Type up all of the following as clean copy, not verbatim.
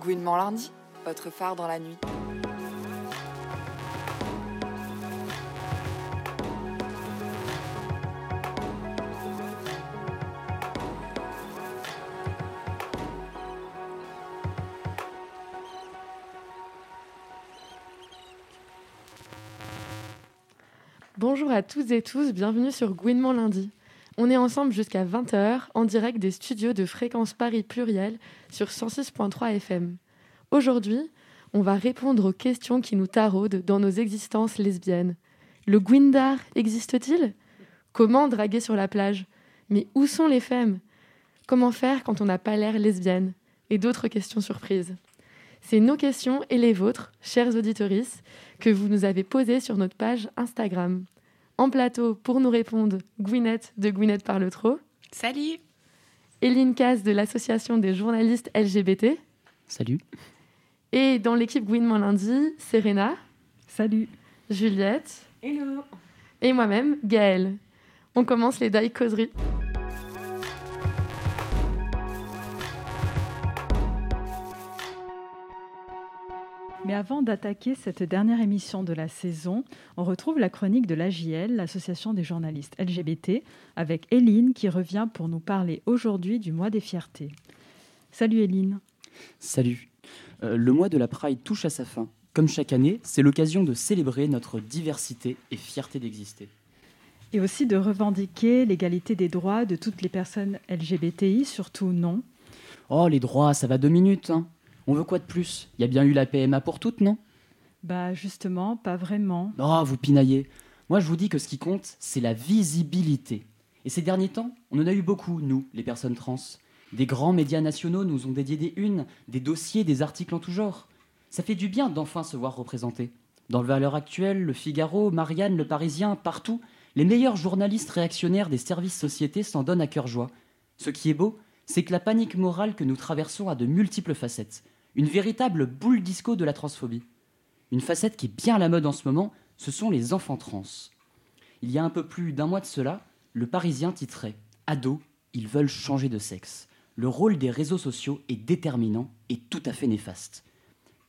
Gouinement lundi, votre phare dans la nuit. Bonjour à toutes et tous, bienvenue sur Gouinement lundi. On est ensemble jusqu'à 20h, en direct des studios de fréquence Paris Pluriel sur 106.3 FM. Aujourd'hui, on va répondre aux questions qui nous taraudent dans nos existences lesbiennes. Le Gwindar existe-t-il ? Comment draguer sur la plage ? Mais où sont les femmes ? Comment faire quand on n'a pas l'air lesbienne ? Et d'autres questions surprises. C'est nos questions et les vôtres, chères auditrices, que vous nous avez posées sur notre page Instagram. En plateau, pour nous répondre, Gwynette de Gwynette parle trop. Salut. Éline Casse de l'Association des journalistes LGBT. Salut. Et dans l'équipe Gouinement lundi, Serena. Salut. Juliette. Hello. Et moi-même, Gaëlle. On commence les Dike causeries. Mais avant d'attaquer cette dernière émission de la saison, on retrouve la chronique de l'AJL, l'association des journalistes LGBT, avec Éline qui revient pour nous parler aujourd'hui du mois des fiertés. Salut Éline. Salut. Le mois de la Pride touche à sa fin. Comme chaque année, c'est l'occasion de célébrer notre diversité et fierté d'exister. Et aussi de revendiquer l'égalité des droits de toutes les personnes LGBTI, surtout non. Oh les droits, ça va 2 minutes, hein. On veut quoi de plus ? Il y a bien eu la PMA pour toutes, non ? Bah justement, pas vraiment. Oh, vous pinaillez. Moi, je vous dis que ce qui compte, c'est la visibilité. Et ces derniers temps, on en a eu beaucoup, nous, les personnes trans. Des grands médias nationaux nous ont dédié des unes, des dossiers, des articles en tout genre. Ça fait du bien d'enfin se voir représentés. Dans le Valeurs Actuelles, le Figaro, Marianne, le Parisien, partout, les meilleurs journalistes réactionnaires des services sociétés s'en donnent à cœur joie. Ce qui est beau, c'est que la panique morale que nous traversons a de multiples facettes. Une véritable boule disco de la transphobie. Une facette qui est bien à la mode en ce moment, ce sont les enfants trans. Il y a un peu plus d'un mois de cela, le Parisien titrait « Ados, ils veulent changer de sexe. Le rôle des réseaux sociaux est déterminant et tout à fait néfaste. »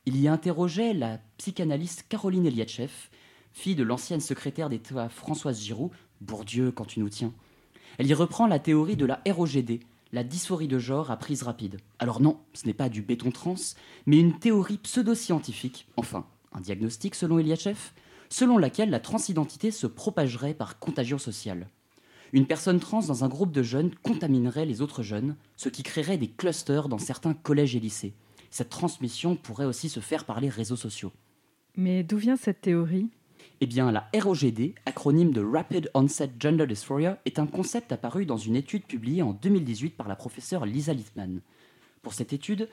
Il y interrogeait la psychanalyste Caroline Eliacheff, fille de l'ancienne secrétaire d'État Françoise Giroud, « Bourdieu, quand tu nous tiens ». Elle y reprend la théorie de la ROGD, la dysphorie de genre à prise rapide. Alors non, ce n'est pas du béton trans, mais une théorie pseudo-scientifique, enfin, un diagnostic selon Eliacheff, selon laquelle la transidentité se propagerait par contagion sociale. Une personne trans dans un groupe de jeunes contaminerait les autres jeunes, ce qui créerait des clusters dans certains collèges et lycées. Cette transmission pourrait aussi se faire par les réseaux sociaux. Mais d'où vient cette théorie ? Eh bien, la ROGD, acronyme de Rapid Onset Gender Dysphoria, est un concept apparu dans une étude publiée en 2018 par la professeure Lisa Littman. Pour cette étude,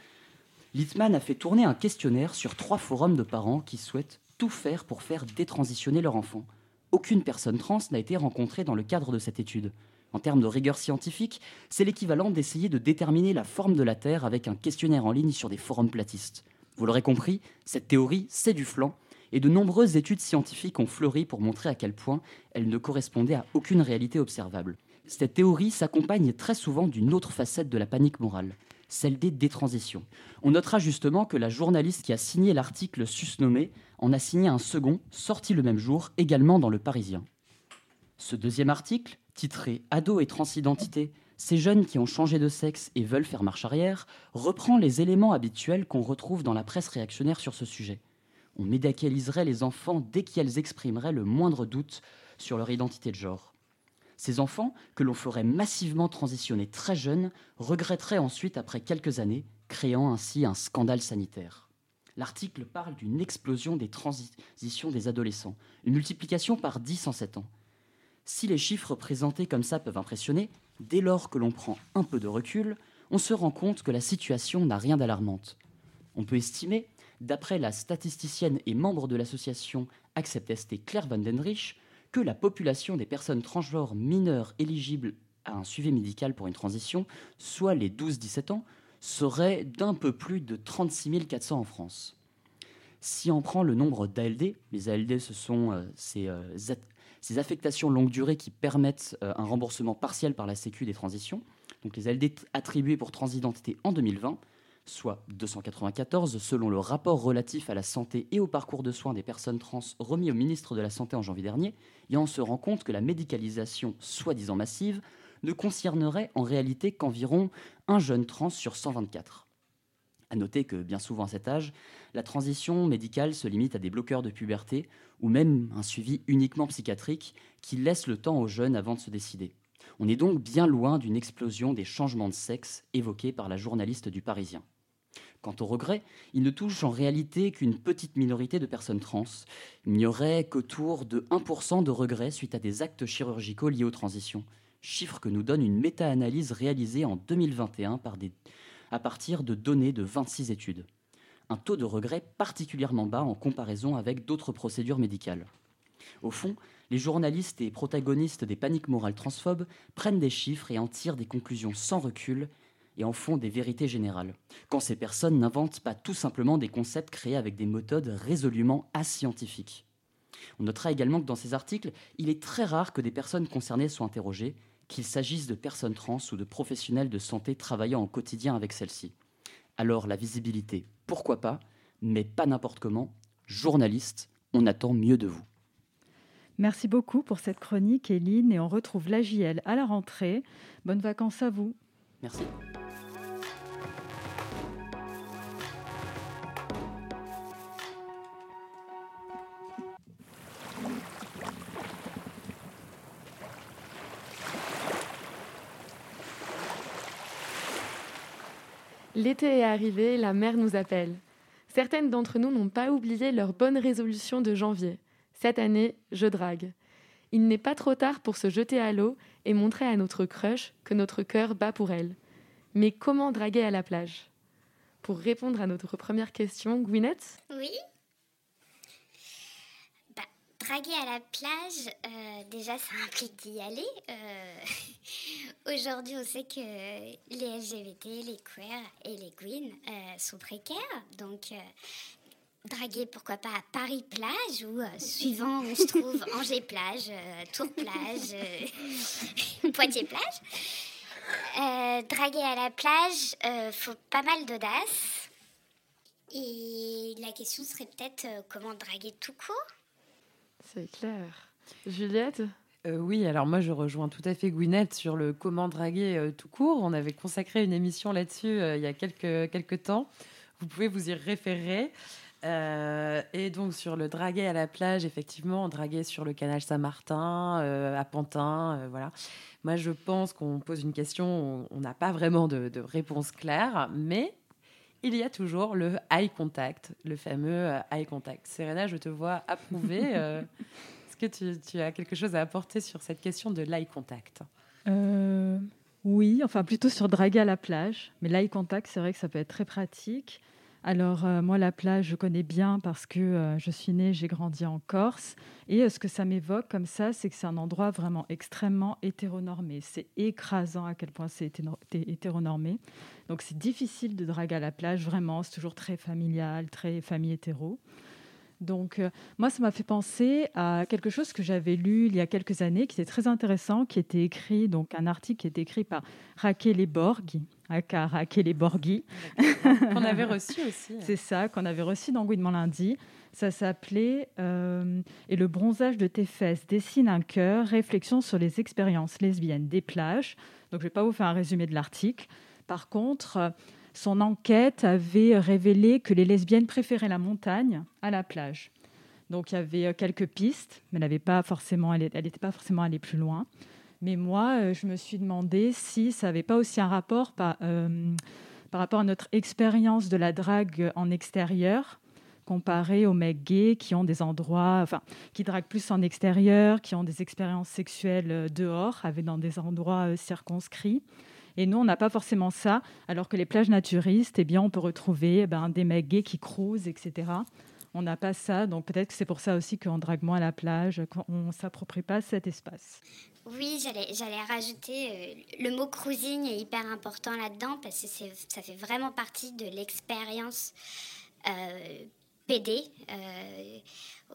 Littman a fait tourner un questionnaire sur 3 forums de parents qui souhaitent tout faire pour faire détransitionner leur enfant. Aucune personne trans n'a été rencontrée dans le cadre de cette étude. En termes de rigueur scientifique, c'est l'équivalent d'essayer de déterminer la forme de la Terre avec un questionnaire en ligne sur des forums platistes. Vous l'aurez compris, cette théorie, c'est du flan. Et de nombreuses études scientifiques ont fleuri pour montrer à quel point elles ne correspondaient à aucune réalité observable. Cette théorie s'accompagne très souvent d'une autre facette de la panique morale, celle des détransitions. On notera justement que la journaliste qui a signé l'article susnommé en a signé un second, sorti le même jour, également dans Le Parisien. Ce deuxième article, titré « Ados et transidentité, ces jeunes qui ont changé de sexe et veulent faire marche arrière », reprend les éléments habituels qu'on retrouve dans la presse réactionnaire sur ce sujet. On médicaliserait les enfants dès qu'elles exprimeraient le moindre doute sur leur identité de genre. Ces enfants, que l'on ferait massivement transitionner très jeunes, regretteraient ensuite après quelques années, créant ainsi un scandale sanitaire. L'article parle d'une explosion des transitions des adolescents, une multiplication par 10 en 7 ans. Si les chiffres présentés comme ça peuvent impressionner, dès lors que l'on prend un peu de recul, on se rend compte que la situation n'a rien d'alarmante. On peut estimer, d'après la statisticienne et membre de l'association Accept ST Claire Van Den Rich, que la population des personnes transgenres mineures éligibles à un suivi médical pour une transition, soit les 12-17 ans, serait d'un peu plus de 36 400 en France. Si on prend le nombre d'ALD, les ALD ce sont ces affectations longue durée qui permettent un remboursement partiel par la Sécu des transitions, donc les ALD attribués pour transidentité en 2020, soit 294 selon le rapport relatif à la santé et au parcours de soins des personnes trans remis au ministre de la Santé en janvier dernier, et on se rend compte que la médicalisation soi-disant massive ne concernerait en réalité qu'environ un jeune trans sur 124. À noter que bien souvent à cet âge, la transition médicale se limite à des bloqueurs de puberté ou même un suivi uniquement psychiatrique qui laisse le temps aux jeunes avant de se décider. On est donc bien loin d'une explosion des changements de sexe évoqués par la journaliste du Parisien. Quant au regret, il ne touche en réalité qu'une petite minorité de personnes trans. Il n'y aurait qu'autour de 1% de regrets suite à des actes chirurgicaux liés aux transitions, chiffre que nous donne une méta-analyse réalisée en 2021 à partir de données de 26 études. Un taux de regret particulièrement bas en comparaison avec d'autres procédures médicales. Au fond, les journalistes et protagonistes des paniques morales transphobes prennent des chiffres et en tirent des conclusions sans recul et en font des vérités générales, quand ces personnes n'inventent pas tout simplement des concepts créés avec des méthodes résolument ascientifiques. On notera également que dans ces articles, il est très rare que des personnes concernées soient interrogées, qu'il s'agisse de personnes trans ou de professionnels de santé travaillant au quotidien avec celles-ci. Alors la visibilité, pourquoi pas, mais pas n'importe comment. Journalistes, on attend mieux de vous. Merci beaucoup pour cette chronique, Éline, et on retrouve la JL à la rentrée. Bonnes vacances à vous. Merci. L'été est arrivé, la mer nous appelle. Certaines d'entre nous n'ont pas oublié leur bonne résolution de janvier. Cette année, je drague. Il n'est pas trop tard pour se jeter à l'eau et montrer à notre crush que notre cœur bat pour elle. Mais comment draguer à la plage ? Pour répondre à notre première question, Gwynette ? Oui. Draguer à la plage, déjà ça implique d'y aller. Aujourd'hui, on sait que les LGBT, les queers et les Gwyn sont précaires, donc... draguer, pourquoi pas, à Paris-Plage ou suivant où on se trouve, Angers-Plage, Tours-Plage, Poitiers-Plage. Draguer à la plage, faut pas mal d'audace. Et la question serait peut-être comment draguer tout court. C'est clair. Juliette ? Oui, alors moi je rejoins tout à fait Gwynette sur le comment draguer tout court. On avait consacré une émission là-dessus il y a quelques temps. Vous pouvez vous y référer. Et donc sur le draguer à la plage, effectivement, draguer sur le canal Saint-Martin, à Pantin, voilà. Moi, je pense qu'on pose une question, on n'a pas vraiment de réponse claire, mais il y a toujours le eye contact, le fameux eye contact. Serena, je te vois approuver. Est-ce que tu as quelque chose à apporter sur cette question de l'eye contact ? Oui, enfin plutôt sur draguer à la plage, mais l'eye contact, c'est vrai que ça peut être très pratique. Alors, moi, la plage, je connais bien parce que je suis née, j'ai grandi en Corse. Et ce que ça m'évoque comme ça, c'est que c'est un endroit vraiment extrêmement hétéronormé. C'est écrasant à quel point c'est hétéronormé. Donc, c'est difficile de draguer à la plage, vraiment. C'est toujours très familial, très famille hétéro. Donc, moi, ça m'a fait penser à quelque chose que j'avais lu il y a quelques années, qui était très intéressant, qui était écrit, donc un article qui était écrit par Raquel Lesborg, à Carac et les Borghi. Qu'on avait reçu aussi. C'est ça, qu'on avait reçu dans Gouinement lundi. Ça s'appelait « Et le bronzage de tes fesses dessine un cœur, réflexion sur les expériences lesbiennes des plages ». Donc, je ne vais pas vous faire un résumé de l'article. Par contre, son enquête avait révélé que les lesbiennes préféraient la montagne à la plage. Donc, il y avait quelques pistes, mais elle n'était pas forcément allée plus loin. Mais moi, je me suis demandé si ça n'avait pas aussi un rapport par rapport à notre expérience de la drague en extérieur, comparée aux mecs gays qui ont des endroits, enfin, qui draguent plus en extérieur, qui ont des expériences sexuelles dehors, dans des endroits circonscrits. Et nous, on n'a pas forcément ça, alors que les plages naturistes, eh bien, on peut retrouver des mecs gays qui cruisent, etc. On n'a pas ça, donc peut-être que c'est pour ça aussi qu'on drague moins à la plage, qu'on ne s'approprie pas cet espace. Oui, j'allais rajouter le mot cruising est hyper important là-dedans parce que ça fait vraiment partie de l'expérience PD,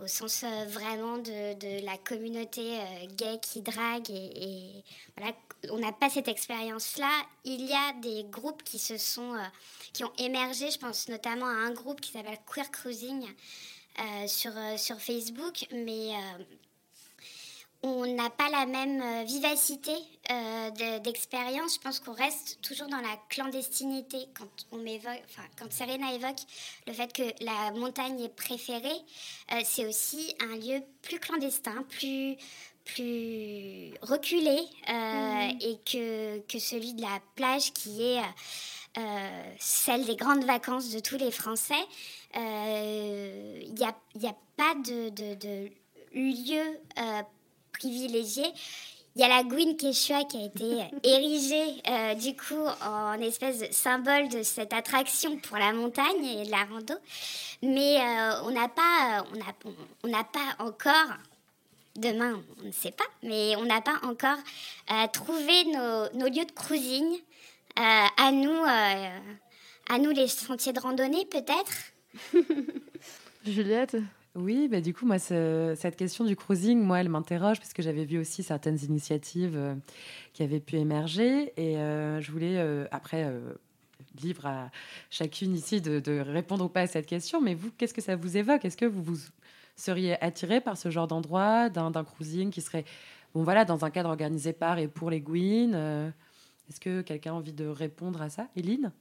au sens vraiment de la communauté gay qui drague et voilà, on n'a pas cette expérience-là. Il y a des groupes qui se sont, qui ont émergé. Je pense notamment à un groupe qui s'appelle Queer Cruising sur Facebook, mais on n'a pas la même vivacité d'expérience. Je pense qu'on reste toujours dans la clandestinité quand Serena évoque le fait que la montagne est préférée. C'est aussi un lieu plus clandestin, plus reculé et que celui de la plage qui est celle des grandes vacances de tous les Français. Il n'y a pas de lieu privilégié. Il y a la Gwine Quechua qui a été érigée du coup en espèce de symbole de cette attraction pour la montagne et de la rando, mais on n'a pas encore. Demain, on ne sait pas, mais on n'a pas encore trouvé nos lieux de cruising. À nous les sentiers de randonnée, peut-être. Juliette ? Oui, bah du coup, moi, cette question du cruising, moi, elle m'interroge parce que j'avais vu aussi certaines initiatives qui avaient pu émerger. Et je voulais, après, libre à chacune ici de répondre ou pas à cette question. Mais vous, qu'est-ce que ça vous évoque ? Est-ce que vous seriez attiré par ce genre d'endroit, d'un cruising qui serait dans un cadre organisé par et pour les Gwyn? Est-ce que quelqu'un a envie de répondre à ça? Éline?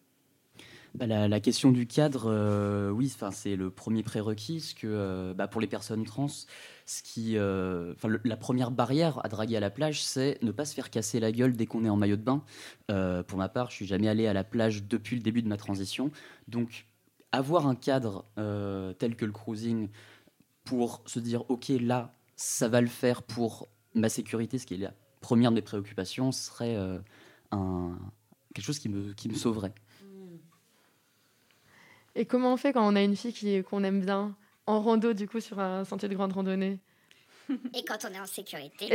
La question du cadre, oui, c'est le premier prérequis. Ce que, pour les personnes trans, la première barrière à draguer à la plage, c'est ne pas se faire casser la gueule dès qu'on est en maillot de bain. Pour ma part, je ne suis jamais allé à la plage depuis le début de ma transition. Donc, avoir un cadre tel que le cruising, pour se dire, OK, là, ça va le faire pour ma sécurité, ce qui est la première de mes préoccupations, serait quelque chose qui me sauverait. Et comment on fait quand on a une fille qu'on aime bien, en rando, du coup, sur un sentier de grande randonnée ? Et quand on est en sécurité.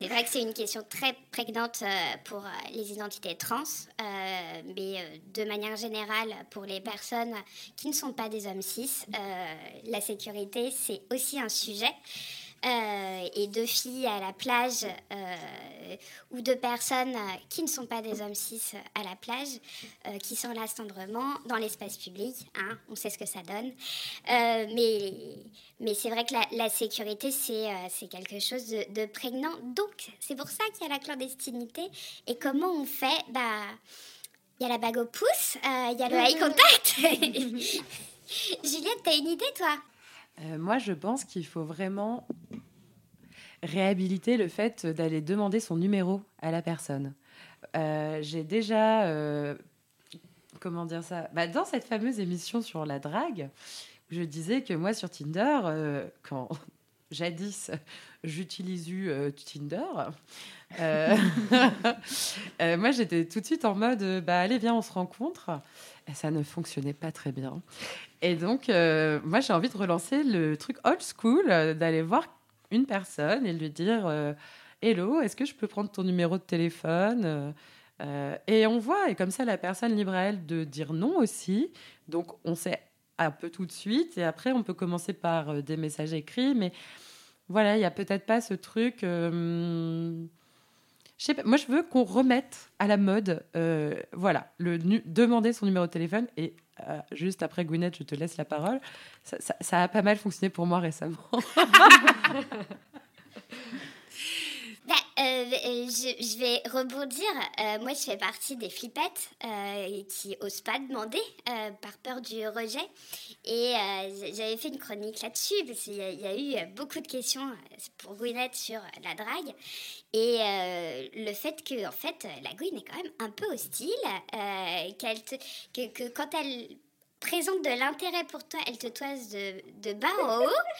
C'est vrai que c'est une question très prégnante pour les identités trans, mais de manière générale, pour les personnes qui ne sont pas des hommes cis, la sécurité, c'est aussi un sujet. Et deux filles à la plage ou deux personnes qui ne sont pas des hommes cis à la plage qui s'enlacent tendrement dans l'espace public, hein, on sait ce que ça donne, mais c'est vrai que la sécurité c'est quelque chose de prégnant, donc c'est pour ça qu'il y a la clandestinité. Et comment on fait? Il y a la bague au pouce, il y a le eye contact. Juliette, t'as une idée, toi? Moi, je pense qu'il faut vraiment réhabiliter le fait d'aller demander son numéro à la personne. J'ai déjà... dans cette fameuse émission sur la drague, je disais que moi, sur Tinder, quand jadis, j'utilise Tinder... moi, j'étais tout de suite en mode allez, viens, on se rencontre. Et ça ne fonctionnait pas très bien. Et donc, moi, j'ai envie de relancer le truc old school, d'aller voir une personne et lui dire hello, est-ce que je peux prendre ton numéro de téléphone ? Et on voit, et comme ça, la personne libre à elle de dire non aussi. Donc, on sait un peu tout de suite. Et après, on peut commencer par des messages écrits. Mais voilà, il n'y a peut-être pas ce truc... Je sais pas, moi, je veux qu'on remette à la mode, demander son numéro de téléphone. Et juste après, Gwynette, je te laisse la parole. Ça a pas mal fonctionné pour moi récemment. Je vais rebondir. Moi, je fais partie des flippettes qui n'osent pas demander par peur du rejet. Et j'avais fait une chronique là-dessus parce qu'il y a eu beaucoup de questions pour Gwynette sur la drague. Et le fait que, en fait, la Gwyn est quand même un peu hostile, que quand elle... présente de l'intérêt pour toi, elle te toise de bas en haut,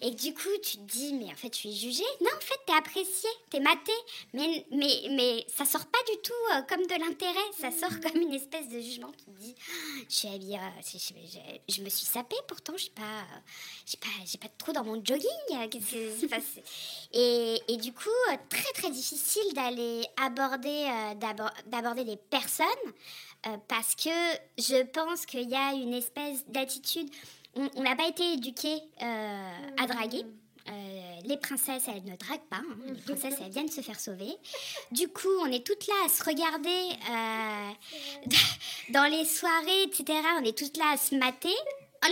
et du coup tu te dis mais en fait je suis jugée, non en fait t'es appréciée, t'es matée, mais ça sort pas du tout comme de l'intérêt, ça sort comme une espèce de jugement. Tu te dis je suis habillée, je me suis sapée, pourtant j'ai pas de trou dans mon jogging, et du coup très très difficile d'aller aborder des personnes. Parce que je pense qu'il y a une espèce d'attitude... On n'a pas été éduqués à draguer. les princesses, elles ne draguent pas. Hein. Les princesses, elles viennent se faire sauver. Du coup, on est toutes là à se regarder dans les soirées, etc. On est toutes là à se mater.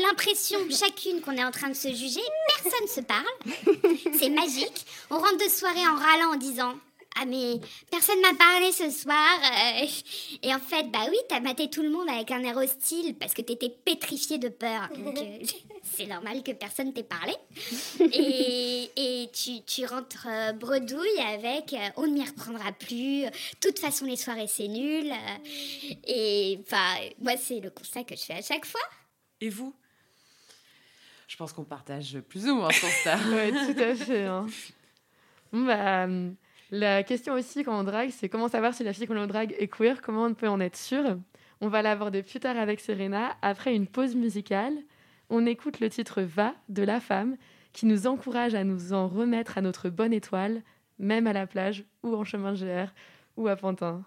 L'impression chacune qu'on est en train de se juger. Personne ne se parle. C'est magique. On rentre de soirée en râlant en disant... Ah mais personne m'a parlé ce soir et en fait bah oui t'as maté tout le monde avec un air hostile parce que t'étais pétrifiée de peur donc c'est normal que personne t'ait parlé et tu rentres bredouille avec on ne m'y reprendra plus, de toute façon les soirées c'est nul et enfin moi c'est le constat que je fais à chaque fois. Et vous ? Je pense qu'on partage plus ou moins ce constat. Ouais tout à fait hein. Bah la question aussi quand on drague, c'est comment savoir si la fille qu'on drague est queer, comment on peut en être sûr. On va l'aborder plus tard avec Serena. Après une pause musicale, on écoute le titre « Va » de La Femme, qui nous encourage à nous en remettre à notre bonne étoile, même à la plage ou en chemin de GR ou à Pantin.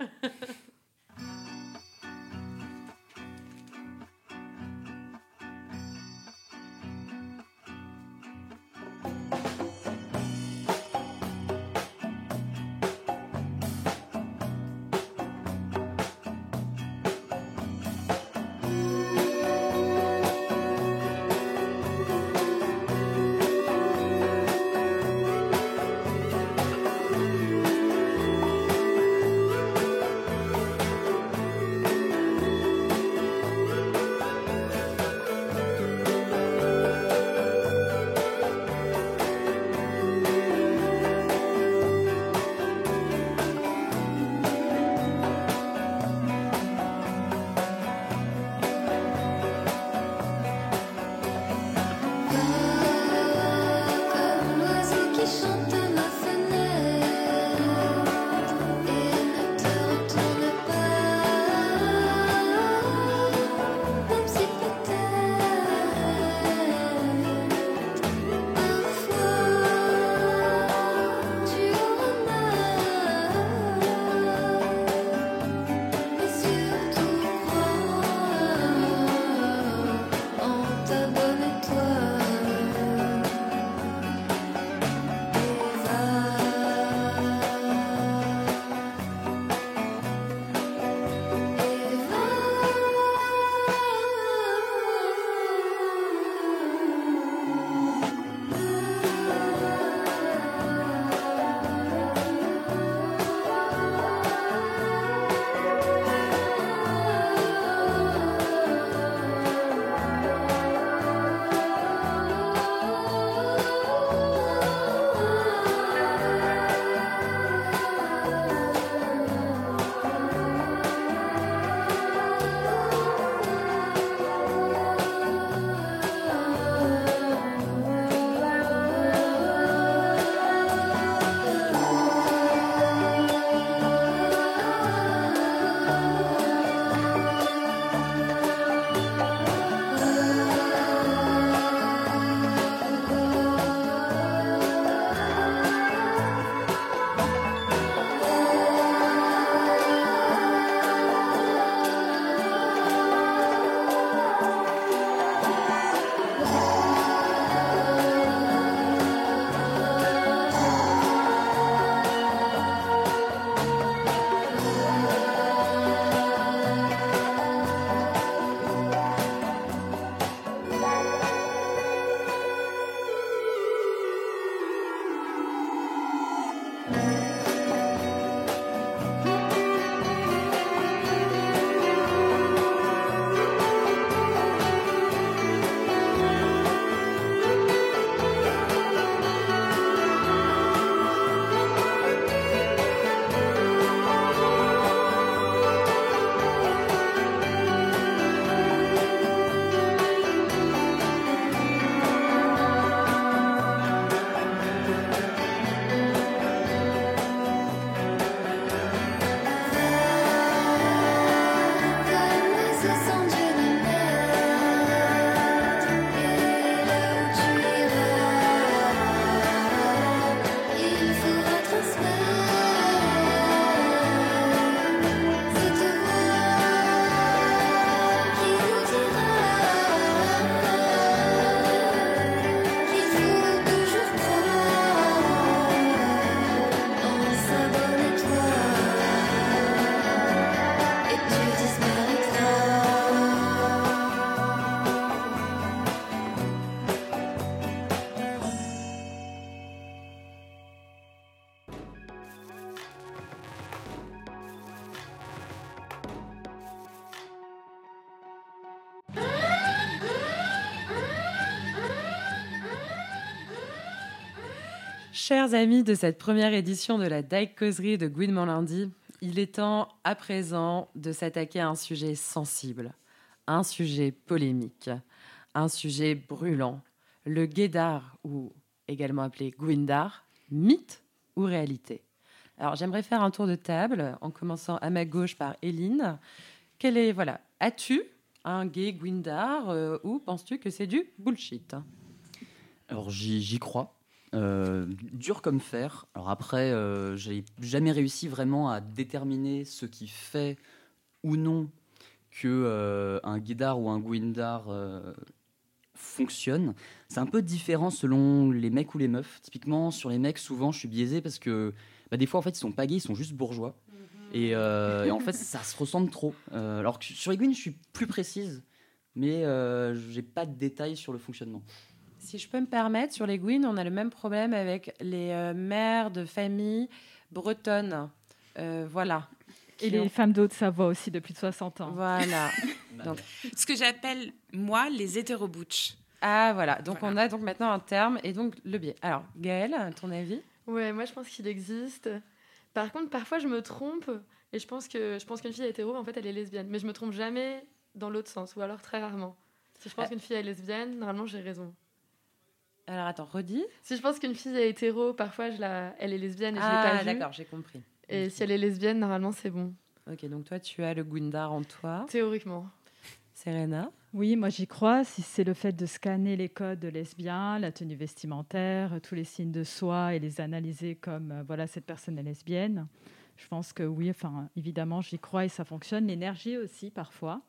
Chers amis de cette première édition de la Dike Causerie de Gouinement lundi, il est temps à présent de s'attaquer à un sujet sensible, un sujet polémique, un sujet brûlant, le Guédar, ou également appelé Gwindar, mythe ou réalité. Alors j'aimerais faire un tour de table en commençant à ma gauche par Éline. As-tu un gay Gwindar ou penses-tu que c'est du bullshit ? Alors j'y crois. Dur comme fer. Alors après, j'ai jamais réussi vraiment à déterminer ce qui fait ou non que un Guédar ou un Gwindar fonctionne. C'est un peu différent selon les mecs ou les meufs. Typiquement, sur les mecs, souvent, je suis biaisé parce que des fois, en fait, ils sont pas gays, ils sont juste bourgeois. Mm-hmm. Et en fait, ça se ressemble trop. Alors que sur les Gwyn, je suis plus précise, mais j'ai pas de détails sur le fonctionnement. Si je peux me permettre, sur les Gwyn, on a le même problème avec les mères de famille bretonnes. Voilà. Et les femmes de Haute-Savoie aussi, depuis 60 ans. Voilà. Donc. Ce que j'appelle, moi, les hétérobutch. Ah, voilà. Donc, voilà. On a donc maintenant un terme et donc le biais. Alors, Gaëlle, à ton avis ? Ouais, moi, je pense qu'il existe. Par contre, parfois, je me trompe et je pense qu'une fille hétéro, en fait, elle est lesbienne. Mais je me trompe jamais dans l'autre sens, ou alors très rarement. Si je pense qu'une fille est lesbienne, normalement, j'ai raison. Alors attends, redis. Si je pense qu'une fille est hétéro, parfois elle est lesbienne et je l'ai pas vue. Ah d'accord, j'ai compris. Et si elle est lesbienne, normalement c'est bon. Ok, donc toi tu as le Gwyneddar en toi. Théoriquement. Serena ? Oui, moi j'y crois. Si c'est le fait de scanner les codes lesbiens, la tenue vestimentaire, tous les signes de soi et les analyser comme cette personne est lesbienne, je pense que oui. Enfin, évidemment j'y crois et ça fonctionne. L'énergie aussi parfois.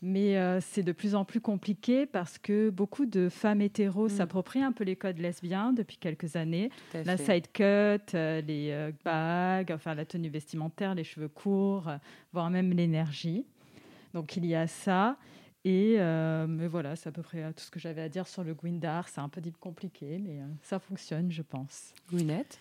Mais c'est de plus en plus compliqué parce que beaucoup de femmes hétéros s'approprient un peu les codes lesbiens depuis quelques années. La side cut, les bagues, la tenue vestimentaire, les cheveux courts, voire même l'énergie. Donc il y a ça. Et mais voilà, c'est à peu près tout ce que j'avais à dire sur le Gwindar. C'est un peu compliqué, mais ça fonctionne, je pense. Gwynette ?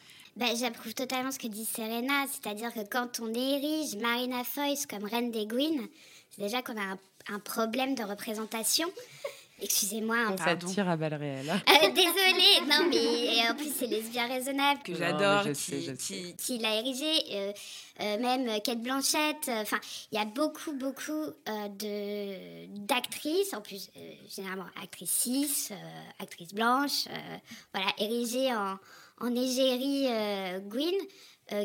J'approuve totalement ce que dit Serena. C'est-à-dire que quand on érige Marina Feuss comme reine des Gwyn, c'est déjà qu'on a un problème de représentation. Excusez-moi, pardon. Ça tire à balles réelles. Désolée, non mais en plus c'est lesbien raisonnable que j'adore, qui l'a érigé, même Kate Blanchette. Enfin, il y a beaucoup d'actrices, en plus généralement actrices cis, actrices blanches, érigées en égérie Gwyn.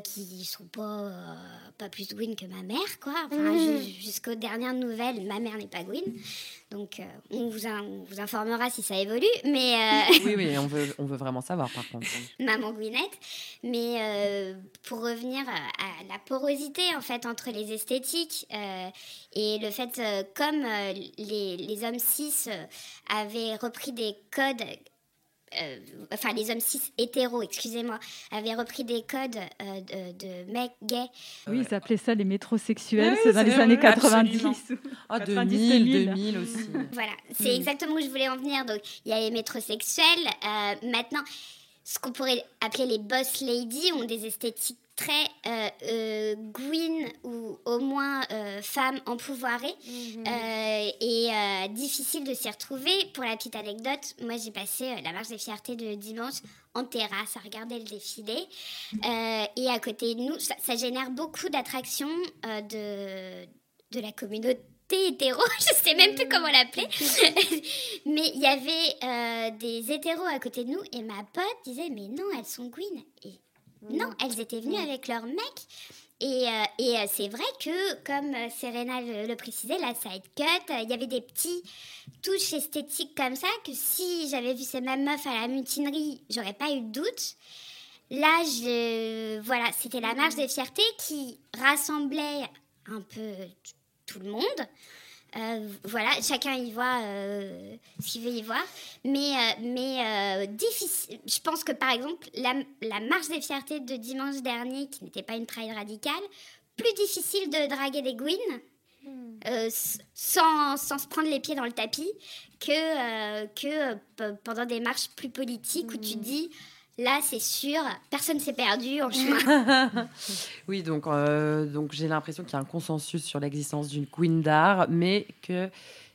Qui sont pas plus Gwyn que ma mère, quoi. Jusqu'aux dernières nouvelles, ma mère n'est pas Gwyn. Donc, on vous informera si ça évolue, mais... Oui, on veut vraiment savoir, par contre. Maman Gwynette. Mais pour revenir à la porosité, en fait, entre les esthétiques et le fait, comme les hommes cis avaient repris des codes... les hommes cis hétéros, avaient repris des codes de mecs gays. Oui, ils appelaient ça les métrosexuels, c'est dans les années 90. 2000, 2000 aussi. Voilà, c'est exactement où je voulais en venir. Donc, il y a les métrosexuels. Maintenant, ce qu'on pourrait appeler les boss ladies ont des esthétiques très Gwyn ou au moins femme empouvoirée et difficile de s'y retrouver. Pour la petite anecdote, moi j'ai passé la marche des fiertés de dimanche en terrasse à regarder le défilé et à côté de nous, ça génère beaucoup d'attraction de la communauté hétéro, je sais même plus comment l'appeler, mais il y avait des hétéros à côté de nous et ma pote disait mais non, elles sont Gwyn. Et non, elles étaient venues avec leur mec. Et c'est vrai que, comme Serena le précisait, la side cut, il y avait des petits touches esthétiques comme ça, que si j'avais vu ces mêmes meufs à la mutinerie, j'aurais pas eu de doute. Là, c'était la marche des fiertés qui rassemblait un peu tout le monde. Chacun y voit ce qu'il veut y voir, mais difficile. Je pense que par exemple la marche des fiertés de dimanche dernier, qui n'était pas une pride radicale, plus difficile de draguer des Gwyn sans se prendre les pieds dans le tapis que pendant des marches plus politiques où tu dis là c'est sûr, personne s'est perdu en chemin. Oui, donc j'ai l'impression qu'il y a un consensus sur l'existence d'une Gwindar, mais que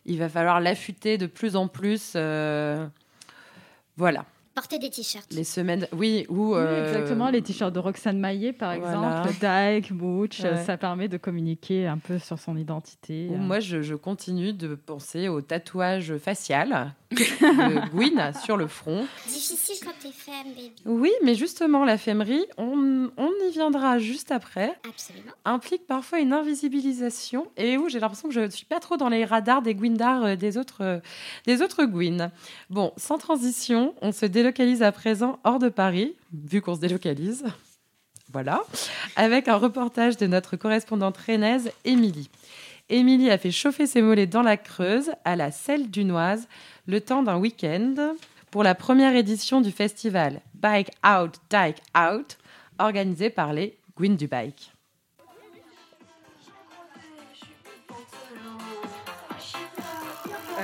il va falloir l'affûter de plus en plus. Voilà. porter des t-shirts. Les semaines, oui, ou... Oui, exactement, les t-shirts de Roxane Maillet, par exemple, Dike, Butch, ça permet de communiquer un peu sur son identité. Moi, je continue de penser au tatouage facial de Gwyn sur le front. Difficile quand t'es femme, baby. Oui, mais justement, la fémerie, on y viendra juste après. Absolument. Implique parfois une invisibilisation et où j'ai l'impression que je ne suis pas trop dans les radars des Gwyneddar, des autres Gwyn. Bon, sans transition, on se délocalise à présent hors de Paris, vu qu'on se délocalise, voilà, avec un reportage de notre correspondante rennaise, Émilie. Émilie a fait chauffer ses mollets dans la Creuse, à la Selle dunoise, le temps d'un week-end, pour la première édition du festival Bike Out, Dike Out, organisé par les Gwyn du Bike.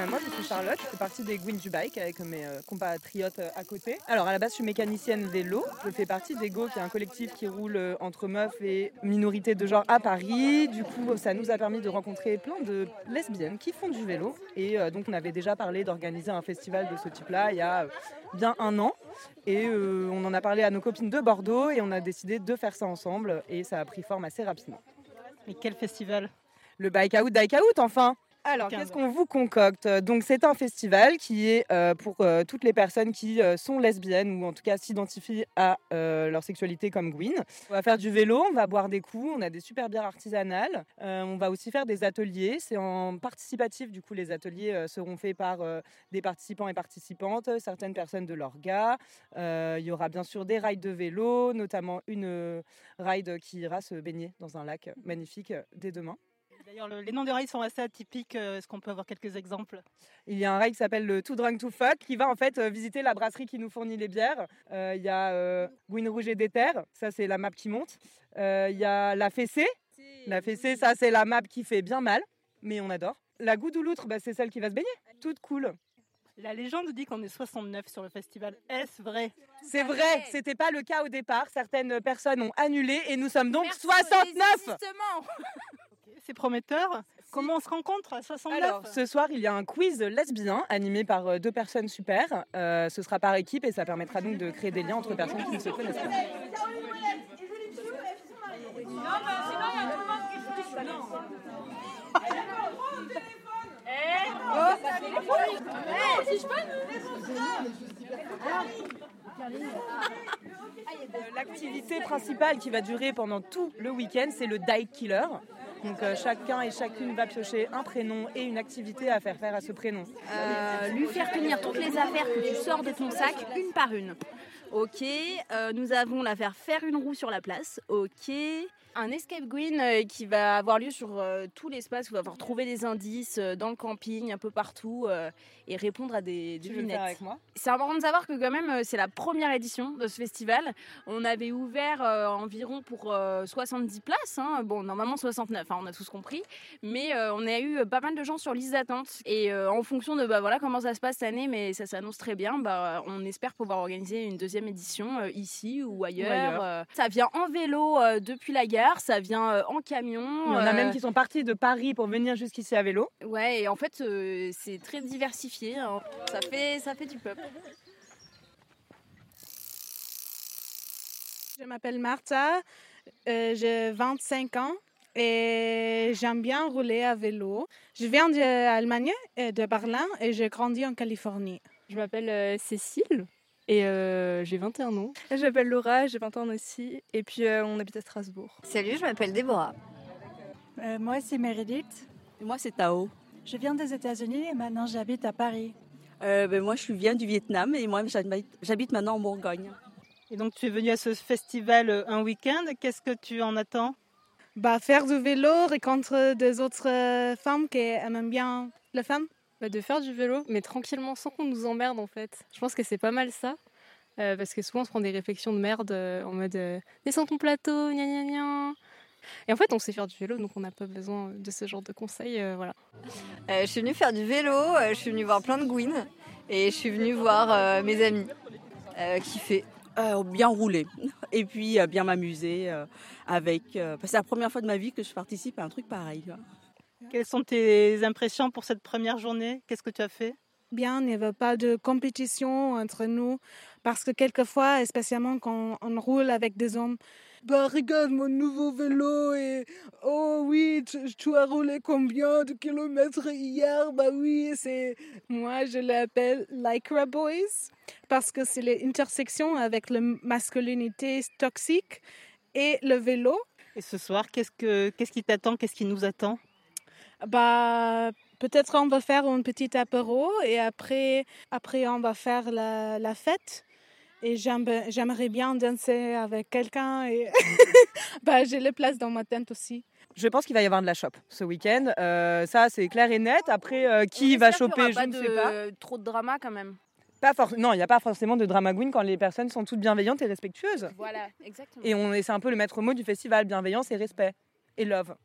Moi, je suis Charlotte, je fais partie des Gwyn du Bike avec mes compatriotes à côté. Alors, à la base, je suis mécanicienne vélo. Je fais partie des Go, qui est un collectif qui roule entre meufs et minorités de genre à Paris. Du coup, ça nous a permis de rencontrer plein de lesbiennes qui font du vélo. Et donc, on avait déjà parlé d'organiser un festival de ce type-là il y a bien un an. Et on en a parlé à nos copines de Bordeaux et on a décidé de faire ça ensemble. Et ça a pris forme assez rapidement. Mais quel festival ? Le Bike Out, Dike Out, enfin ! Alors, qu'est-ce qu'on vous concocte ? Donc, c'est un festival qui est pour toutes les personnes qui sont lesbiennes ou en tout cas s'identifient à leur sexualité comme Gwyn. On va faire du vélo, on va boire des coups, on a des super bières artisanales. On va aussi faire des ateliers. C'est en participatif, du coup, les ateliers seront faits par des participants et participantes, certaines personnes de l'orga. Il y aura bien sûr des rides de vélo, notamment une ride qui ira se baigner dans un lac magnifique dès demain. D'ailleurs, les noms de rides sont assez atypiques. Est-ce qu'on peut avoir quelques exemples ? Il y a un ride qui s'appelle le Too Drunk, Too Fuck, qui va en fait visiter la brasserie qui nous fournit les bières. Il y a Gwyn Rouge et Déter, ça c'est la map qui monte. Il y a la Fessée. La Fessée, ça c'est la map qui fait bien mal, mais on adore. La Goudouloutre, bah, c'est celle qui va se baigner, toute cool. La légende dit qu'on est 69 sur le festival. Est-ce vrai ? C'est vrai, c'était pas le cas au départ. Certaines personnes ont annulé et nous sommes donc 69 ! C'est prometteur. Comment on se rencontre à 69 ? Alors, ce soir, il y a un quiz lesbien animé par deux personnes super. Ce sera par équipe et ça permettra donc de créer des liens entre personnes qui ne se connaissent pas. L'activité principale qui va durer pendant tout le week-end, c'est le Dike Killer. Donc chacun et chacune va piocher un prénom et une activité à faire faire à ce prénom. Lui faire tenir toutes les affaires que tu sors de ton sac, une par une. Ok, nous avons la faire une roue sur la place. Ok, un escape Gwyn qui va avoir lieu sur tout l'espace où on va pouvoir trouver des indices dans le camping, un peu partout et répondre à des devinettes. C'est important de savoir que quand même c'est la première édition de ce festival. On avait ouvert environ pour 70 places, hein. Bon, normalement 69, hein, on a tous compris, mais on a eu pas mal de gens sur liste d'attente et en fonction de comment ça se passe cette année, mais ça s'annonce très bien, on espère pouvoir organiser une deuxième édition ici ou ailleurs. Ça vient en vélo depuis la gare. Ça vient en camion. Il y en a même qui sont partis de Paris pour venir jusqu'ici à vélo. Ouais, et en fait, c'est très diversifié. Hein. Ça fait du peuple. Je m'appelle Martha, j'ai 25 ans et j'aime bien rouler à vélo. Je viens d'Allemagne, de Berlin, et j'ai grandi en Californie. Je m'appelle Cécile. Et j'ai 21 ans. Je m'appelle Laura, j'ai 21 ans aussi. Et puis on habite à Strasbourg. Salut, je m'appelle Déborah. Moi, c'est Meredith. Et moi, c'est Tao. Je viens des États-Unis et maintenant j'habite à Paris. Moi, je viens du Vietnam et moi, j'habite maintenant en Bourgogne. Et donc, tu es venue à ce festival un week-end. Qu'est-ce que tu en attends ? Faire du vélo, rencontrer des autres femmes qui aiment bien les femmes. De faire du vélo, mais tranquillement, sans qu'on nous emmerde en fait. Je pense que c'est pas mal ça, parce que souvent on se prend des réflexions de merde en mode « descends ton plateau, gna gna gna ». Et en fait, on sait faire du vélo, donc on n'a pas besoin de ce genre de conseils, voilà. Je suis venue faire du vélo, je suis venue voir plein de Gwyn, et je suis venue voir mes amis kiffer. Bien rouler et puis bien m'amuser avec... c'est la première fois de ma vie que je participe à un truc pareil, tu vois. Quelles sont tes impressions pour cette première journée ? Qu'est-ce que tu as fait ? Bien, il n'y avait pas de compétition entre nous, Parce que quelquefois, et spécialement quand on roule avec des hommes, « Bah regarde mon nouveau vélo et oh oui, tu as roulé combien de kilomètres hier ?» Bah oui, c'est... Moi, je l'appelle « Lycra Boys » parce que c'est l'intersection avec la masculinité toxique et le vélo. Et ce soir, qu'est-ce qui t'attend? Qu'est-ce qui nous attend? Bah... Peut-être on va faire un petit apéro et après on va faire la fête. Et j'aimerais bien danser avec quelqu'un. Et bah, j'ai les places dans ma tente aussi. Je pense qu'il va y avoir de la chope ce week-end. Ça, c'est clair et net. Après, qui va choper, je ne sais pas. Trop de drama quand même. Non, il n'y a pas forcément de drama queen quand les personnes sont toutes bienveillantes et respectueuses. Voilà, exactement. Et c'est un peu le maître mot du festival, bienveillance et respect. Et love.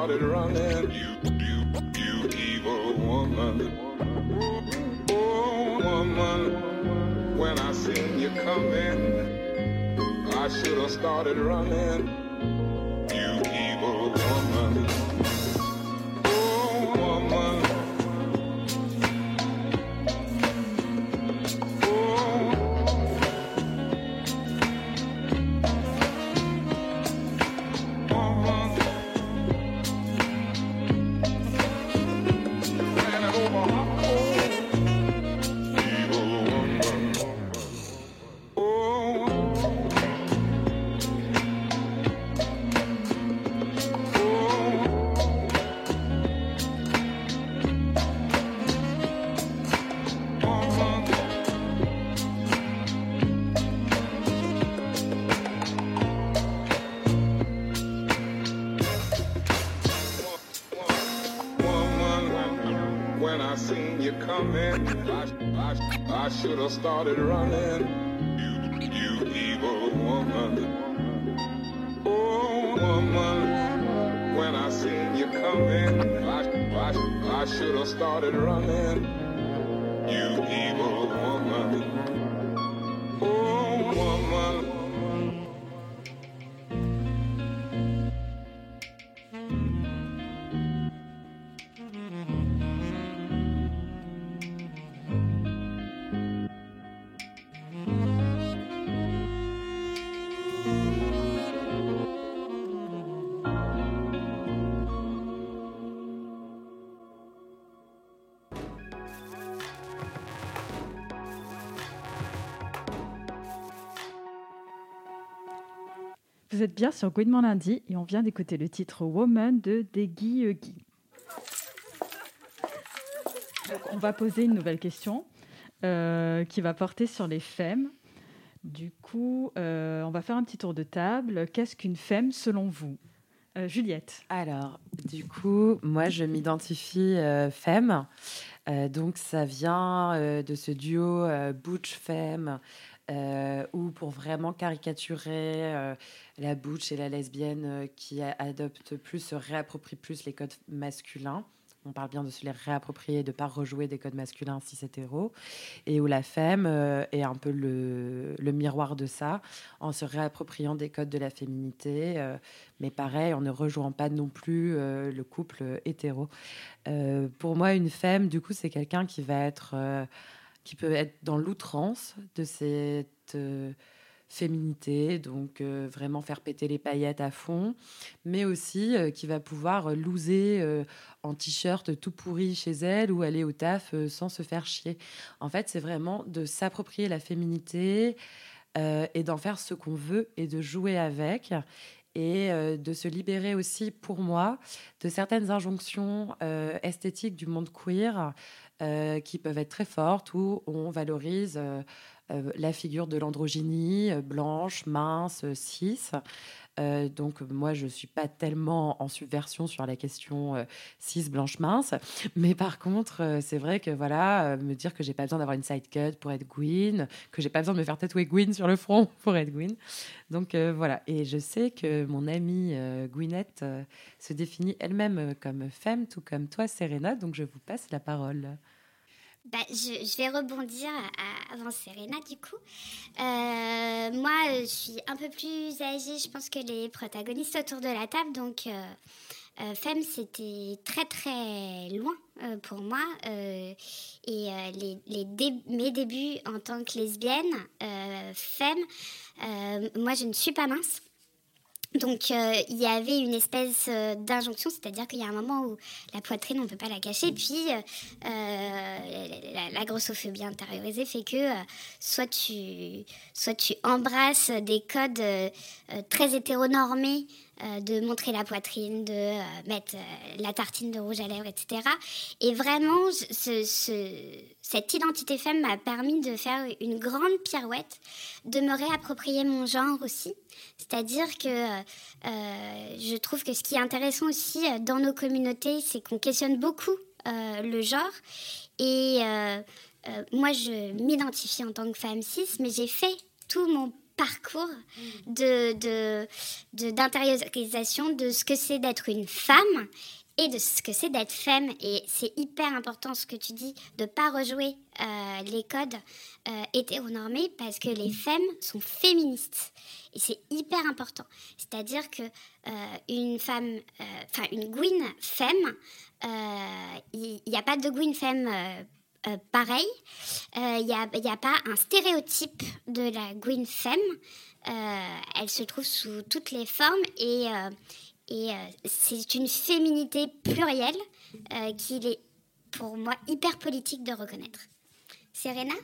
Started running, you evil woman. Oh, woman, when I seen you coming, I should have started running. You evil woman. Oh, woman. I should have started running, you evil woman. Oh, woman, when I seen you coming, I should have started running, you evil woman. Oh, woman. Vous êtes bien sur Gouinement lundi et on vient d'écouter le titre Woman de Dike Butch. Donc, on va poser une nouvelle question qui va porter sur les femmes. Du coup, on va faire un petit tour de table. Qu'est-ce qu'une femme selon vous ? Juliette. Alors, du coup, moi, je m'identifie femme. Donc, ça vient de ce duo Butch-Femme, où pour vraiment caricaturer la Butch et la lesbienne qui adoptent plus, se réapproprient plus les codes masculins. On parle bien de se les réapproprier, de ne pas rejouer des codes masculins cis-hétéros, et où la femme est un peu le miroir de ça, en se réappropriant des codes de la féminité, mais pareil, en ne rejouant pas non plus le couple hétéro. Pour moi, une femme, du coup, c'est quelqu'un qui va être, qui peut être dans l'outrance de cette féminité, donc vraiment faire péter les paillettes à fond, mais aussi qui va pouvoir loser en t-shirt tout pourri chez elle ou aller au taf sans se faire chier. En fait, c'est vraiment de s'approprier la féminité et d'en faire ce qu'on veut et de jouer avec et de se libérer aussi, pour moi, de certaines injonctions esthétiques du monde queer qui peuvent être très fortes, où on valorise la figure de l'androgynie, blanche, mince, cis. Donc, moi, je ne suis pas tellement en subversion sur la question cis, blanche, mince. Mais par contre, c'est vrai que, voilà, me dire que je n'ai pas besoin d'avoir une side cut pour être Gwyn, que je n'ai pas besoin de me faire tatouer Gwyn sur le front pour être Gwyn. Donc, voilà. Et je sais que mon amie Gwynette se définit elle-même comme femme, tout comme toi, Serena. Donc, je vous passe la parole. Bah, je vais rebondir avant Serena, du coup. Moi, je suis un peu plus âgée, je pense, que les protagonistes autour de la table. Donc, femme, c'était très, très loin pour moi. Mes débuts en tant que lesbienne, femme, moi, je ne suis pas mince. Donc, il y avait une espèce d'injonction, c'est-à-dire qu'il y a un moment où la poitrine, on ne peut pas la cacher. Puis, la grossophobie intériorisée fait que soit tu embrasses des codes très hétéronormés de montrer la poitrine, de mettre la tartine de rouge à lèvres, etc. Et vraiment, cette identité femme m'a permis de faire une grande pirouette, de me réapproprier mon genre aussi. C'est-à-dire que je trouve que ce qui est intéressant aussi dans nos communautés, c'est qu'on questionne beaucoup le genre. Et moi, je m'identifie en tant que femme cis, mais j'ai fait tout mon parcours d'intériorisation de ce que c'est d'être une femme et de ce que c'est d'être femme. Et c'est hyper important ce que tu dis, de ne pas rejouer les codes hétéronormés, parce que les femmes sont féministes. Et c'est hyper important. C'est-à-dire que une femme, une Gwyn femme, il n'y a pas de Gwyn femme pareil, il n'y a pas un stéréotype de la Gwyn femme. Elle se trouve sous toutes les formes et c'est une féminité plurielle qu'il est pour moi hyper politique de reconnaître. Serena ?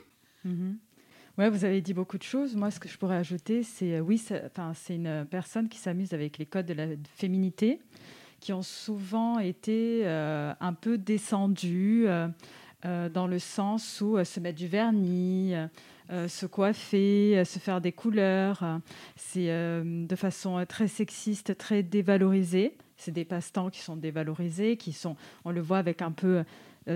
Ouais, vous avez dit beaucoup de choses. Moi, ce que je pourrais ajouter, c'est c'est une personne qui s'amuse avec les codes de la féminité, qui ont souvent été un peu descendues. Dans le sens où se mettre du vernis, se coiffer, se faire des couleurs. C'est de façon très sexiste, très dévalorisée. C'est des passe-temps qui sont dévalorisés, qui sont, on le voit avec un peu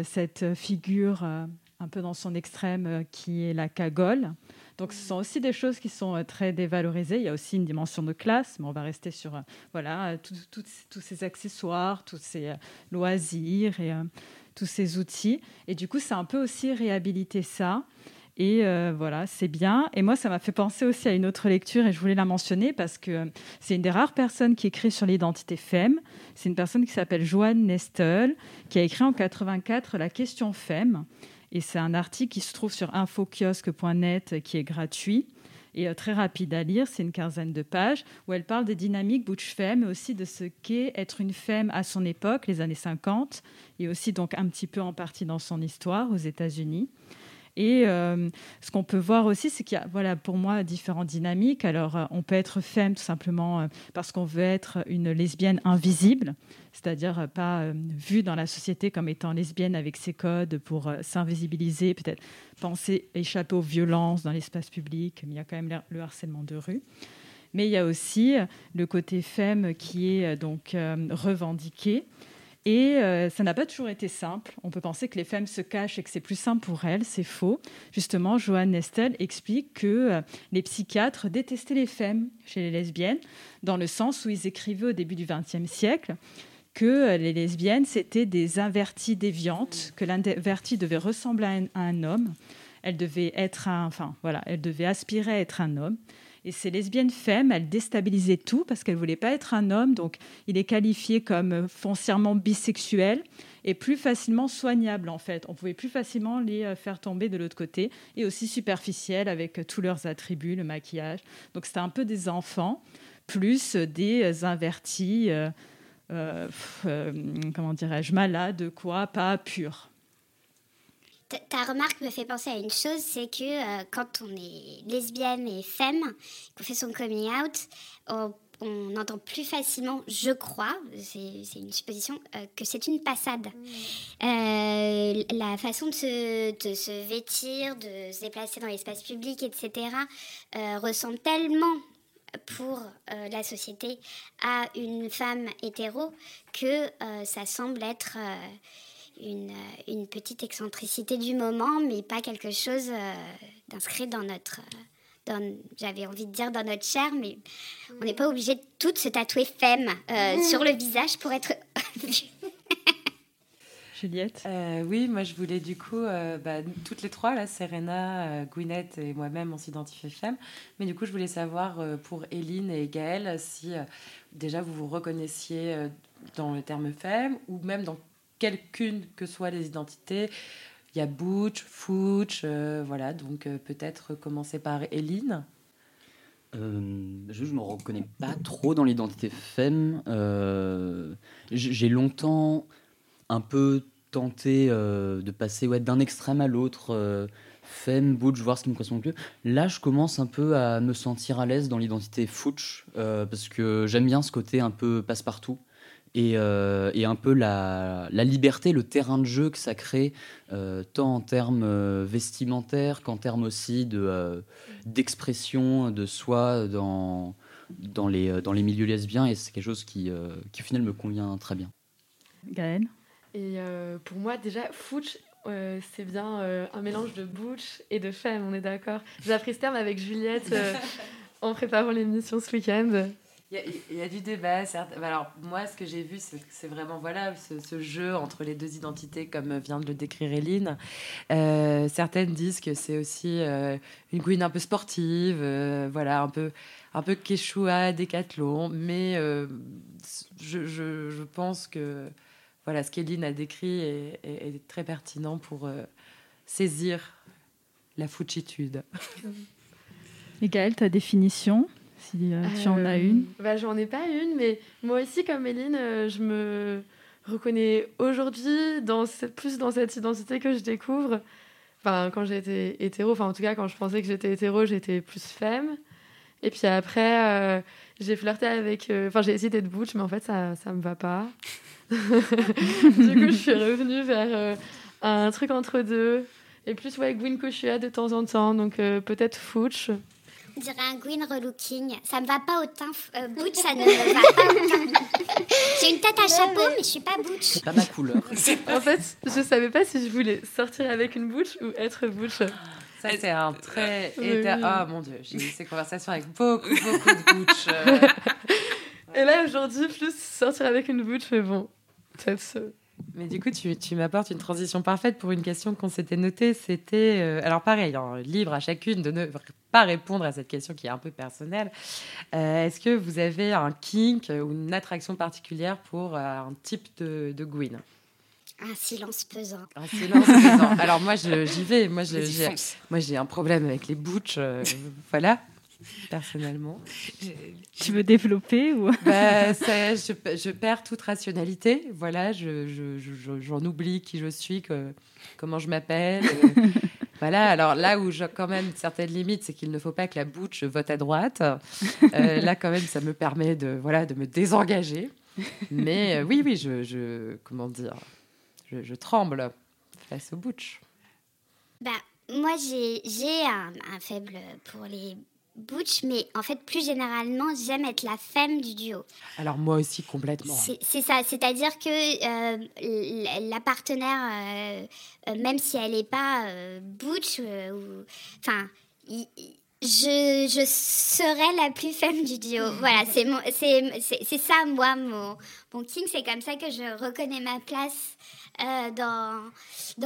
cette figure, un peu dans son extrême, qui est la cagole. Donc, ce sont aussi des choses qui sont très dévalorisées. Il y a aussi une dimension de classe, mais on va rester sur tous ces accessoires, tous ces loisirs et tous ces outils. Et du coup, c'est un peu aussi réhabiliter ça. Et voilà, c'est bien. Et moi, ça m'a fait penser aussi à une autre lecture, et je voulais la mentionner parce que c'est une des rares personnes qui écrit sur l'identité femme. C'est une personne qui s'appelle Joan Nestle, qui a écrit en 1984 « La question femme ». Et c'est un article qui se trouve sur infokiosque.net, qui est gratuit et très rapide à lire. C'est une 15aine de pages où elle parle des dynamiques butch-femme, mais aussi de ce qu'est être une femme à son époque, les années 50, et aussi donc un petit peu en partie dans son histoire aux États-Unis. Et ce qu'on peut voir aussi, c'est qu'il y a, voilà, pour moi, différentes dynamiques. Alors, on peut être femme tout simplement parce qu'on veut être une lesbienne invisible, c'est-à-dire pas vue dans la société comme étant lesbienne avec ses codes pour s'invisibiliser, peut-être penser échapper aux violences dans l'espace public, mais il y a quand même le harcèlement de rue. Mais il y a aussi le côté femme qui est donc revendiqué. Et ça n'a pas toujours été simple. On peut penser que les femmes se cachent et que c'est plus simple pour elles. C'est faux. Justement, Joan Nestle explique que les psychiatres détestaient les femmes chez les lesbiennes, dans le sens où ils écrivaient au début du XXe siècle que les lesbiennes, c'était des inverties déviantes, que l'invertie devait ressembler à un homme. Elle devait être elle devait aspirer à être un homme. Et ces lesbiennes femmes, elles déstabilisaient tout parce qu'elles ne voulaient pas être un homme. Donc, il est qualifié comme foncièrement bisexuel et plus facilement soignable, en fait. On pouvait plus facilement les faire tomber de l'autre côté et aussi superficiel avec tous leurs attributs, le maquillage. Donc, c'était un peu des enfants plus des invertis, malades, quoi, pas purs. Ta remarque me fait penser à une chose, c'est que quand on est lesbienne et femme, qu'on fait son coming out, on entend plus facilement, je crois, c'est une supposition, que c'est une passade. La façon de se vêtir, de se déplacer dans l'espace public, etc., ressemble tellement pour la société à une femme hétéro que ça semble être... Une petite excentricité du moment, mais pas quelque chose d'inscrit dans notre... j'avais envie de dire dans notre chair, mais on n'est pas obligé de toutes se tatouer femme sur le visage pour être... Juliette ? Oui, moi je voulais du coup... toutes les trois, là, Serena, Gwynette et moi-même, on s'identifie femme. Mais du coup, je voulais savoir pour Éline et Gaëlle si déjà vous vous reconnaissiez dans le terme femme ou même dans quelqu'une que soient les identités. Il y a Butch, Futch, peut-être commencer par Éline. Je me reconnais pas trop dans l'identité femme. J'ai longtemps un peu tenté de passer d'un extrême à l'autre, femme, Butch, voir ce qui me correspond le mieux. Là, je commence un peu à me sentir à l'aise dans l'identité Futch, parce que j'aime bien ce côté un peu passe-partout. Et un peu la liberté, le terrain de jeu que ça crée, tant en termes vestimentaires qu'en termes aussi d'expression de soi dans les milieux lesbiens. Et c'est quelque chose qui au final me convient très bien. Gaëlle ? Et pour moi, déjà, Futch, c'est bien un mélange de Butch et de femme, on est d'accord. J'ai appris ce terme avec Juliette en préparant l'émission ce week-end. Il y a du débat, certes. Alors, moi, ce que j'ai vu, c'est vraiment ce jeu entre les deux identités, comme vient de le décrire Éline. Certaines disent que c'est aussi une Gwine un peu sportive, un peu Quechua, décathlon. Mais je pense que ce qu'Éline a décrit est très pertinent pour saisir la foutitude. Et Gaëlle, ta définition ? Si tu en as une. J'en ai pas une, mais moi aussi, comme Éline, je me reconnais aujourd'hui plus dans cette identité que je découvre. Enfin, quand j'étais hétéro, en tout cas, quand je pensais que j'étais hétéro, j'étais plus femme. Et puis après, j'ai flirté avec... j'ai essayé d'être butch, mais en fait, ça me va pas. Du coup, je suis revenue vers un truc entre deux. Et plus, Gwine Quechua de temps en temps, donc peut-être Futch. On dirait un Gwyn relooking. Ça me va pas au teint. Butch, ça ne me va pas au teint. J'ai une tête à chapeau, mais je suis pas butch. C'est pas ma couleur. En fait, je savais pas si je voulais sortir avec une butch ou être butch. Ça, c'est un très... Ah, mon Dieu, j'ai eu ces conversations avec beaucoup de butch. Et là, aujourd'hui, plus sortir avec une butch, mais bon, peut-être... Mais du coup, tu m'apportes une transition parfaite pour une question qu'on s'était notée. C'était... alors pareil, libre à chacune de ne pas répondre à cette question qui est un peu personnelle. Est-ce que vous avez un kink ou une attraction particulière pour un type de Gwyn ? Un silence pesant. Alors moi, j'y vais. Moi, j'ai un problème avec les butch. Personnellement. Tu veux développer ou... je perds toute rationalité. J'en oublie qui je suis, comment je m'appelle. Voilà, alors là où j'ai quand même certaines limites, c'est qu'il ne faut pas que la butch vote à droite. Là, quand même, ça me permet de me désengager. Mais oui, je tremble face aux butch. Bah, moi, j'ai un faible pour les butch, mais en fait, plus généralement, j'aime être la femme du duo. Alors moi aussi, complètement. C'est ça, c'est-à-dire que la partenaire, même si elle n'est pas butch, je serai la plus femme du duo. Voilà, c'est ça, moi, mon king. C'est comme ça que je reconnais ma place dans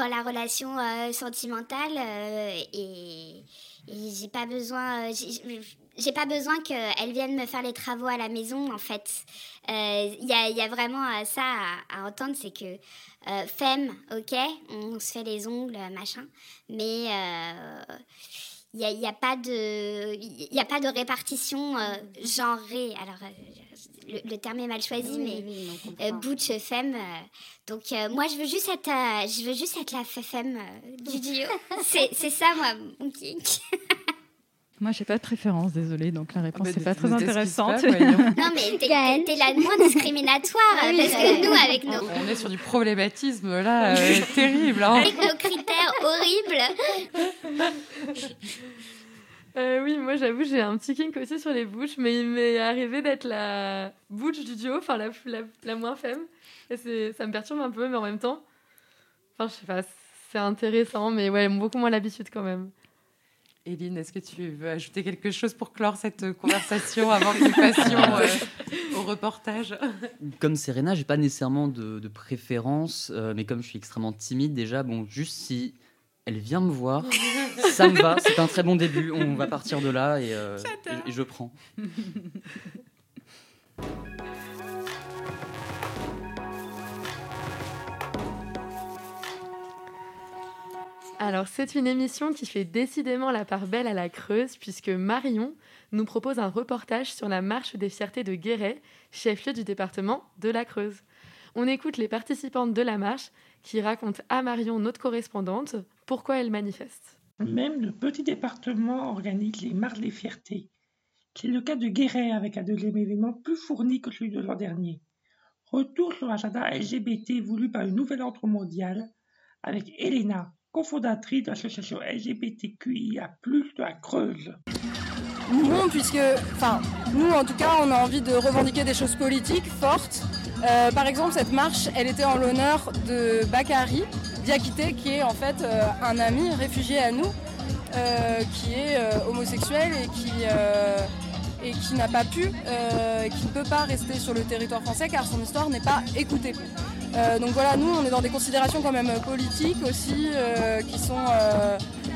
la relation sentimentale et j'ai pas besoin qu'elle vienne me faire les travaux à la maison, en fait. Il y a vraiment ça à entendre, c'est que femme, ok, on se fait les ongles, machin, mais il y a pas de répartition genrée. Alors le terme est mal choisi, mais butch, femme. Donc moi je veux juste être la femme du duo. C'est ça, moi, mon kink. Moi, j'ai pas de préférence, désolée, donc la réponse n'est pas très intéressante. Non, mais t'es la moins discriminatoire, parce que nous, avec nos... On est sur du problématisme, là, terrible. Hein. Avec nos critères horribles. Oui, moi, j'avoue, j'ai un petit kink aussi sur les butch, mais il m'est arrivé d'être la butch du duo, enfin, la moins femme. Et ça me perturbe un peu, mais en même temps, je sais pas, c'est intéressant, mais ouais, beaucoup moins l'habitude quand même. Éline, est-ce que tu veux ajouter quelque chose pour clore cette conversation avant que nous passions au reportage ? Comme Serena, je n'ai pas nécessairement de préférence, mais comme je suis extrêmement timide déjà, juste si elle vient me voir, ça me va, c'est un très bon début, on va partir de là et je prends. Alors, c'est une émission qui fait décidément la part belle à la Creuse, puisque Marion nous propose un reportage sur la marche des fiertés de Guéret, chef-lieu du département de la Creuse. On écoute les participantes de la marche qui racontent à Marion, notre correspondante, pourquoi elle manifeste. Même le petit département organise les marches des fiertés. C'est le cas de Guéret, avec un deuxième événement plus fourni que celui de l'an dernier. Retour sur l'agenda LGBT voulu par une nouvelle ordre mondiale avec Elena, cofondatrice de l'association LGBTQIA+, de la Creuse. Mouvement, puisque, nous en tout cas, on a envie de revendiquer des choses politiques fortes. Par exemple, cette marche, elle était en l'honneur de Bakari Diakité, qui est en fait un ami réfugié à nous, qui est homosexuel et qui n'a pas pu, qui ne peut pas rester sur le territoire français car son histoire n'est pas écoutée. Donc voilà, nous on est dans des considérations quand même politiques aussi,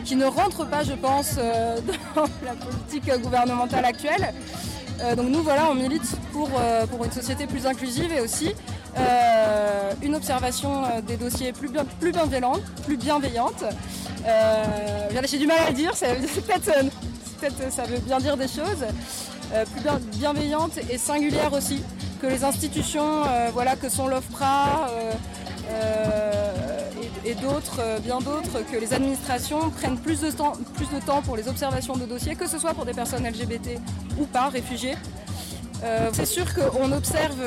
qui ne rentrent pas, je pense, dans la politique gouvernementale actuelle. Donc nous voilà, on milite pour une société plus inclusive et aussi une observation des dossiers plus bienveillante. J'ai du mal à le dire, peut-être ça veut bien dire des choses, plus bienveillante et singulière aussi que les institutions que sont l'OFPRA et d'autres, bien d'autres, que les administrations prennent plus de temps pour les observations de dossiers, que ce soit pour des personnes LGBT ou pas, réfugiées. C'est sûr qu'on observe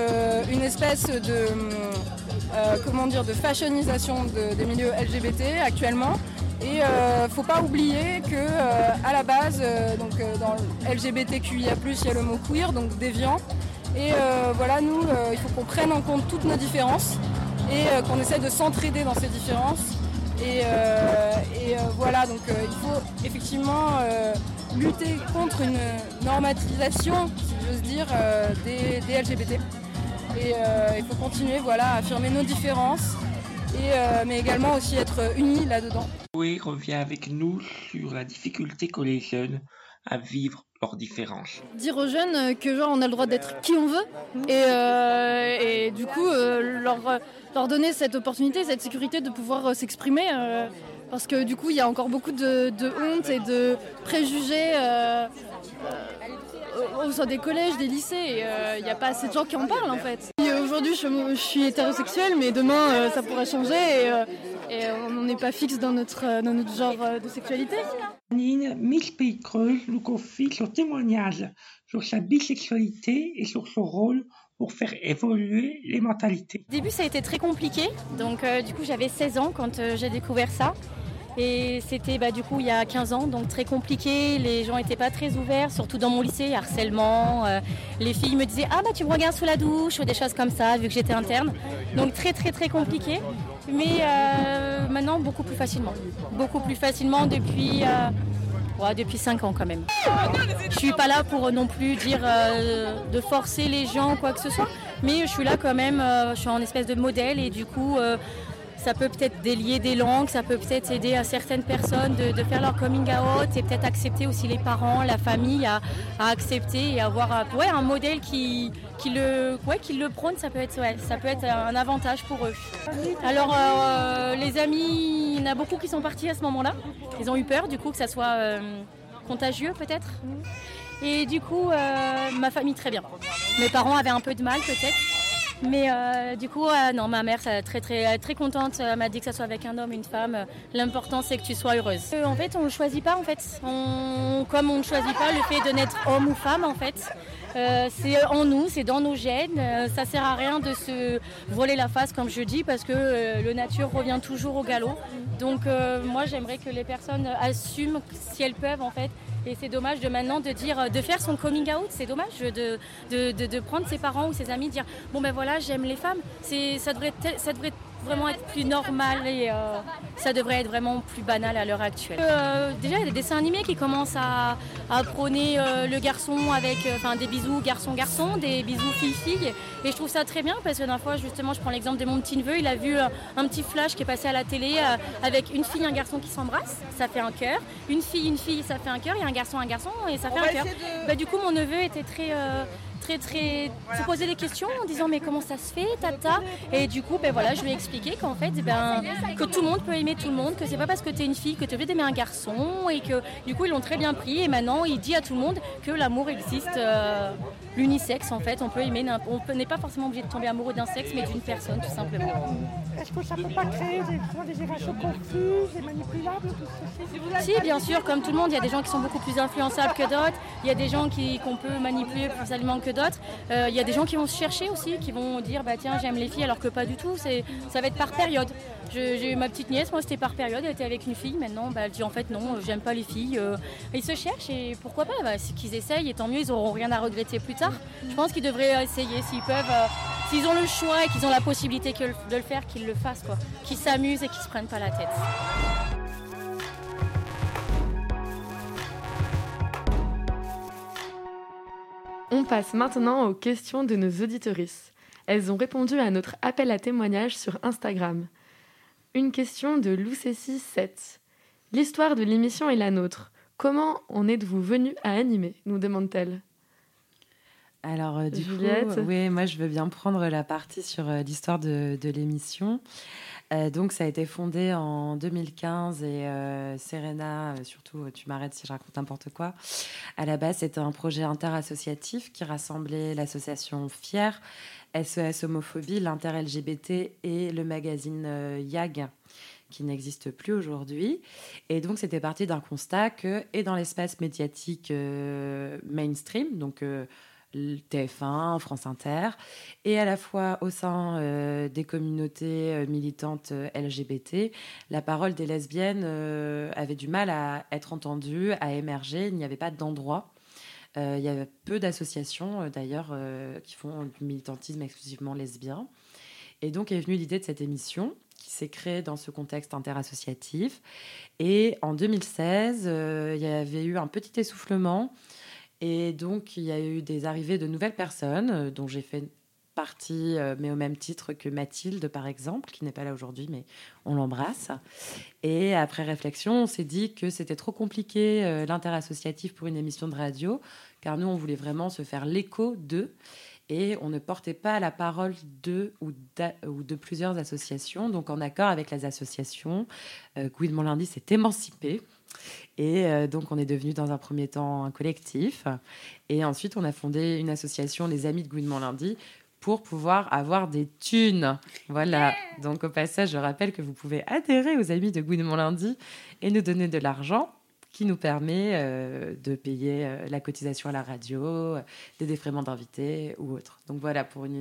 une espèce de, de fashionisation des milieux LGBT actuellement. Et faut pas oublier que à la base, dans le LGBTQIA+, il y a le mot queer, donc déviant. Et nous, il faut qu'on prenne en compte toutes nos différences et qu'on essaie de s'entraider dans ces différences. Donc il faut effectivement lutter contre une normativisation, si j'ose dire, des LGBT. Et il faut continuer, à affirmer nos différences, mais également aussi être unis là-dedans. Chloé revient avec nous sur la difficulté que les jeunes à vivre leurs différences. Dire aux jeunes que on a le droit d'être qui on veut et du coup leur donner cette opportunité, cette sécurité de pouvoir s'exprimer parce que du coup il y a encore beaucoup de honte et de préjugés au sein des collèges, des lycées, et il n'y a pas assez de gens qui en parlent en fait. Et aujourd'hui je suis hétérosexuelle, mais demain ça pourrait changer et et on n'est pas fixe dans notre genre de sexualité. Nine, Miss Pays Creuse nous confie son témoignage sur sa bisexualité et sur son rôle pour faire évoluer les mentalités. Au début, ça a été très compliqué. Donc, du coup, j'avais 16 ans quand j'ai découvert ça. Et c'était du coup il y a 15 ans, donc très compliqué, les gens n'étaient pas très ouverts, surtout dans mon lycée, harcèlement, les filles me disaient « Ah tu me regardes sous la douche » ou des choses comme ça, vu que j'étais interne. Donc très très très compliqué, mais maintenant beaucoup plus facilement depuis 5 ans quand même. Je suis pas là pour non plus dire de forcer les gens, quoi que ce soit, mais je suis là quand même, je suis en espèce de modèle et du coup... ça peut peut-être délier des langues, ça peut peut-être aider à certaines personnes de faire leur coming out et peut-être accepter aussi les parents, la famille à accepter et avoir un modèle qui le prône, ça peut être un avantage pour eux. Alors les amis, il y en a beaucoup qui sont partis à ce moment-là. Ils ont eu peur du coup que ça soit contagieux peut-être. Et du coup, ma famille très bien. Mes parents avaient un peu de mal peut-être. Mais du coup, non, ma mère, ça, très très très contente, m'a dit que ça soit avec un homme, une femme. L'important, c'est que tu sois heureuse. En fait, on ne choisit pas. En fait, comme on ne choisit pas le fait de naître homme ou femme, en fait, c'est en nous, c'est dans nos gènes. Ça sert à rien de se voiler la face, comme je dis, parce que le nature revient toujours au galop. Donc, moi, j'aimerais que les personnes assument si elles peuvent, en fait. Et c'est dommage de maintenant de faire son coming out, c'est dommage de prendre ses parents ou ses amis, de dire bon ben voilà j'aime les femmes, ça devrait vraiment être plus normal et ça devrait être vraiment plus banal à l'heure actuelle. Déjà il y a des dessins animés qui commencent à prôner le garçon avec des bisous garçon, des bisous fille et je trouve ça très bien parce que d'un fois justement je prends l'exemple de mon petit neveu, il a vu un petit flash qui est passé à la télé avec une fille, un garçon qui s'embrasse, ça fait un cœur, une fille ça fait un cœur et un garçon et ça fait un cœur. Du coup mon neveu était très se poser des questions en disant mais comment ça se fait tata et du coup je lui ai expliqué qu'en fait que tout le monde peut aimer tout le monde, que c'est pas parce que t'es une fille que t'es obligée d'aimer un garçon et que du coup ils l'ont très bien pris et maintenant il dit à tout le monde que l'amour existe l'unisexe en fait, on peut aimer, on n'est pas forcément obligé de tomber amoureux d'un sexe mais d'une personne tout simplement. Est-ce que ça peut pas créer des générations confuses et manipulables tout ceci? Si bien sûr, comme tout le monde, il y a des gens qui sont beaucoup plus influençables que d'autres, il y a des gens qu'on peut manipuler plus facilement que d'autres. Il y a des gens qui vont se chercher aussi, qui vont dire tiens j'aime les filles alors que pas du tout, ça va être par période. J'ai eu ma petite nièce, moi c'était par période, elle était avec une fille, maintenant elle dit en fait non j'aime pas les filles. Ils se cherchent et pourquoi pas, c'est qu'ils essayent et tant mieux, ils n'auront rien à regretter plus tard. Je pense qu'ils devraient essayer s'ils peuvent, s'ils ont le choix et qu'ils ont la possibilité de le faire, qu'ils le fassent quoi, qu'ils s'amusent et qu'ils se prennent pas la tête. On passe maintenant aux questions de nos auditrices. Elles ont répondu à notre appel à témoignages sur Instagram. Une question de Loucécy7. L'histoire de l'émission est la nôtre. Comment en êtes-vous venue à animer ? Nous demande-t-elle. Alors du Juliette. Coup, oui, moi je veux bien prendre la partie sur l'histoire de l'émission. Donc ça a été fondé en 2015 et Serena, surtout tu m'arrêtes si je raconte n'importe quoi. À la base c'était un projet interassociatif qui rassemblait l'association FIER, SOS Homophobie, l'Inter-LGBT et le magazine YAG, qui n'existe plus aujourd'hui. Et donc, c'était parti d'un constat que, et dans l'espace médiatique mainstream, donc TF1, France Inter, et à la fois au sein des communautés militantes LGBT, la parole des lesbiennes avait du mal à être entendue, à émerger. Il n'y avait pas d'endroit. Il y a peu d'associations, d'ailleurs, qui font du militantisme exclusivement lesbien. Et donc est venue l'idée de cette émission qui s'est créée dans ce contexte interassociatif. Et en 2016, il y avait eu un petit essoufflement. Et donc, il y a eu des arrivées de nouvelles personnes, dont j'ai fait partie, mais au même titre que Mathilde, par exemple, qui n'est pas là aujourd'hui, mais on l'embrasse. Et après réflexion, on s'est dit que c'était trop compliqué, l'interassociatif pour une émission de radio, car nous, on voulait vraiment se faire l'écho d'eux. Et on ne portait pas la parole de ou de plusieurs associations. Donc, en accord avec les associations, Gouinement lundi s'est émancipé. Et donc, on est devenu dans un premier temps un collectif. Et ensuite, on a fondé une association, les Amis de Gouinement lundi, pour pouvoir avoir des thunes. Voilà. Donc, au passage, je rappelle que vous pouvez adhérer aux amis de Gouinement lundi et nous donner de l'argent qui nous permet de payer la cotisation à la radio, des défraiements d'invités ou autre. Donc, voilà pour une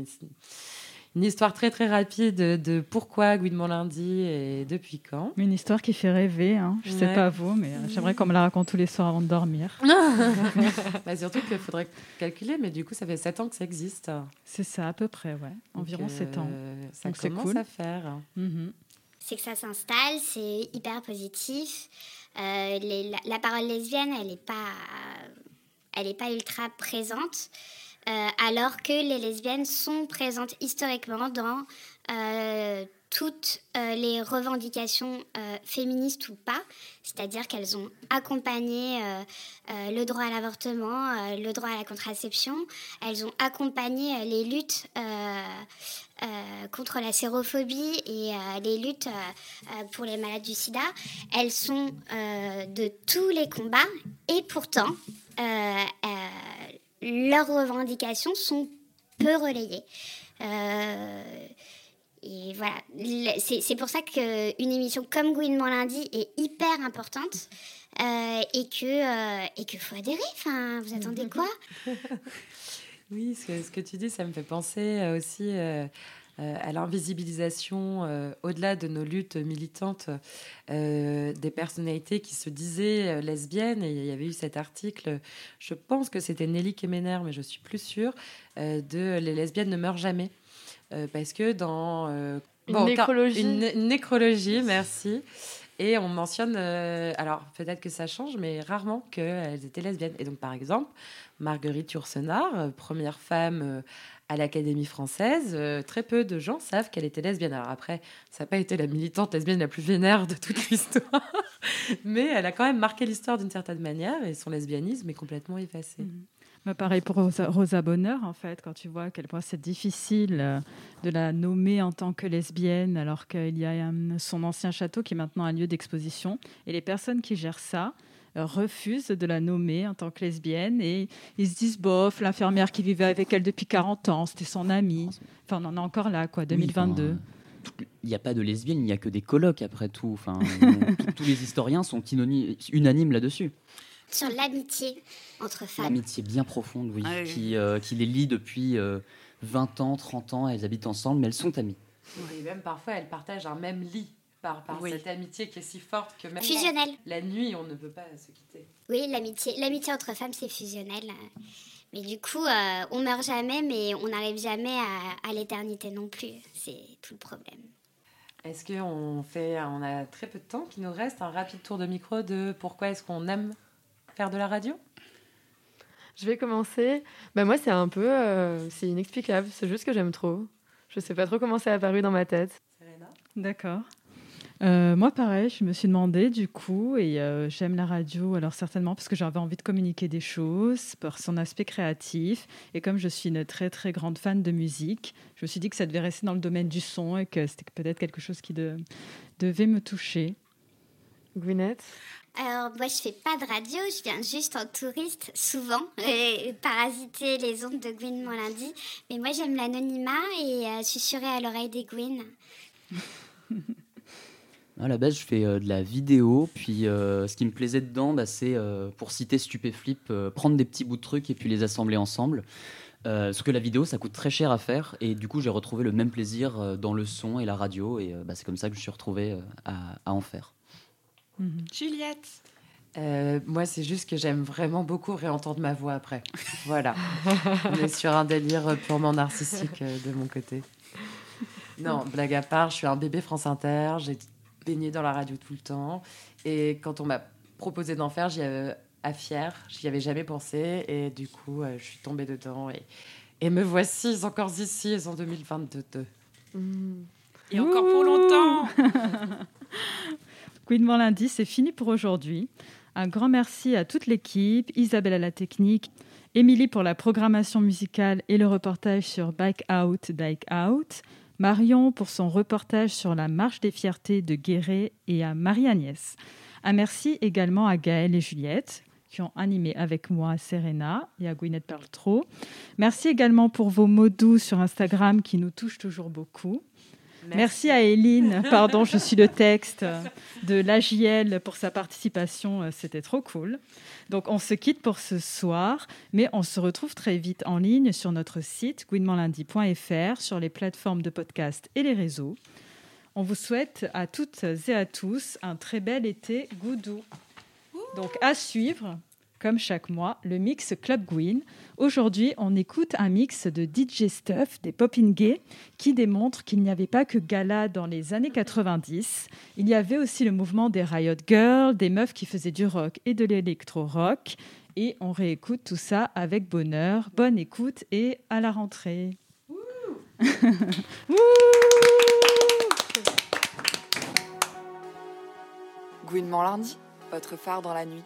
histoire très, très rapide de pourquoi Gouinement lundi et depuis quand. Une histoire qui fait rêver. Hein. Je ne sais pas vous, mais j'aimerais qu'on me la raconte tous les soirs avant de dormir. Bah, surtout qu'il faudrait calculer, mais du coup, ça fait 7 ans que ça existe. C'est ça, à peu près, ouais. Environ 7 ans. Ça commence cool à faire. Mm-hmm. C'est que ça s'installe, c'est hyper positif. La parole lesbienne, elle n'est pas ultra présente. Alors que les lesbiennes sont présentes historiquement dans toutes les revendications féministes ou pas, c'est-à-dire qu'elles ont accompagné le droit à l'avortement, le droit à la contraception, elles ont accompagné les luttes contre la sérophobie et les luttes pour les malades du sida. Elles sont de tous les combats et pourtant... leurs revendications sont peu relayées. Et voilà. C'est pour ça qu'une émission comme Gouinement lundi est hyper importante et que faut adhérer. Enfin, vous attendez quoi ? Oui, ce que tu dis, ça me fait penser aussi à l'invisibilisation, au-delà de nos luttes militantes, des personnalités qui se disaient lesbiennes. Et il y avait eu cet article, je pense que c'était Nelly Kemener, mais je suis plus sûre, de « Les lesbiennes ne meurent jamais ». Parce que dans... une nécrologie, merci. Et on mentionne, alors peut-être que ça change, mais rarement qu'elles étaient lesbiennes. Et donc, par exemple, Marguerite Yourcenar, première femme... à l'Académie française, très peu de gens savent qu'elle était lesbienne. Alors après, ça n'a pas été la militante lesbienne la plus vénère de toute l'histoire, mais elle a quand même marqué l'histoire d'une certaine manière et son lesbianisme est complètement effacé. Mmh. Bah, pareil pour Rosa Bonheur, en fait, quand tu vois à quel point c'est difficile de la nommer en tant que lesbienne, alors qu'il y a son ancien château qui est maintenant un lieu d'exposition. Et les personnes qui gèrent ça refusent de la nommer en tant que lesbienne et ils se disent bof, l'infirmière qui vivait avec elle depuis 40 ans, c'était son amie. Enfin, on en est encore là, quoi, 2022. Oui, il n'y a pas de lesbienne, il n'y a que des colocs après tout. Enfin, tous les historiens sont unanimes là-dessus. Sur l'amitié entre femmes. L'amitié bien profonde, oui, ah, oui. Qui les lie depuis 20 ans, 30 ans, elles habitent ensemble, mais elles sont amies. Oui, même parfois, elles partagent un même lit. Par oui. Cette amitié qui est si forte que même fusionnelle. La nuit, on ne peut pas se quitter. Oui, l'amitié entre femmes, c'est fusionnel. Mais du coup, on meurt jamais, mais on n'arrive jamais à l'éternité non plus. C'est tout le problème. Est-ce qu'on a très peu de temps qui nous reste, un rapide tour de micro de pourquoi est-ce qu'on aime faire de la radio ? Je vais commencer. Ben moi, c'est un peu... c'est inexplicable. C'est juste que j'aime trop. Je ne sais pas trop comment c'est apparu dans ma tête. Serena ? D'accord. Moi, pareil, je me suis demandé du coup, et j'aime la radio, alors certainement parce que j'avais envie de communiquer des choses, par son aspect créatif, et comme je suis une très très grande fan de musique, je me suis dit que ça devait rester dans le domaine du son et que c'était peut-être quelque chose qui devait me toucher. Gwynette ? Alors, moi, je ne fais pas de radio, je viens juste en touriste, souvent, parasiter les ondes de Gouinement lundi, mais moi, j'aime l'anonymat et susurrer à l'oreille des Gwyn. À la base, je fais de la vidéo, puis ce qui me plaisait dedans, bah, c'est, pour citer Stupéflip, prendre des petits bouts de trucs et puis les assembler ensemble. Parce que la vidéo, ça coûte très cher à faire, et du coup, j'ai retrouvé le même plaisir dans le son et la radio, et bah, c'est comme ça que je suis retrouvée à en faire. Mm-hmm. Juliette. Moi, c'est juste que j'aime vraiment beaucoup réentendre ma voix après. Voilà. On est sur un délire purement narcissique de mon côté. Non, blague à part, je suis un bébé France Inter, j'ai... baignée dans la radio tout le temps. Et quand on m'a proposé d'en faire, j'y avais jamais pensé. Et du coup, je suis tombée dedans. Et me voici encore ici, en 2022. Mmh. Et encore pour longtemps. Gouinement lundi, c'est fini pour aujourd'hui. Un grand merci à toute l'équipe, Isabelle à la technique, Émilie pour la programmation musicale et le reportage sur Bike Out, Marion pour son reportage sur la marche des fiertés de Guéret et à Marie-Agnès. Un merci également à Gaëlle et Juliette qui ont animé avec moi Serena et à Gwynette parle trop. Merci également pour vos mots doux sur Instagram qui nous touchent toujours beaucoup. Merci à Éline, pardon, je suis le texte de l'AJL pour sa participation, c'était trop cool. Donc on se quitte pour ce soir, mais on se retrouve très vite en ligne sur notre site gouinementlundi.fr, sur les plateformes de podcast et les réseaux. On vous souhaite à toutes et à tous un très bel été goudou. Donc à suivre, comme chaque mois, le mix Club Gwyn. Aujourd'hui, on écoute un mix de DJ Stuff, des Poppin' Gay, qui démontre qu'il n'y avait pas que Gala dans les années 90. Il y avait aussi le mouvement des Riot Girls, des meufs qui faisaient du rock et de l'électro-rock. Et on réécoute tout ça avec bonheur. Bonne écoute et à la rentrée. Ouh. Ouh. Gouinement lundi, votre phare dans la nuit.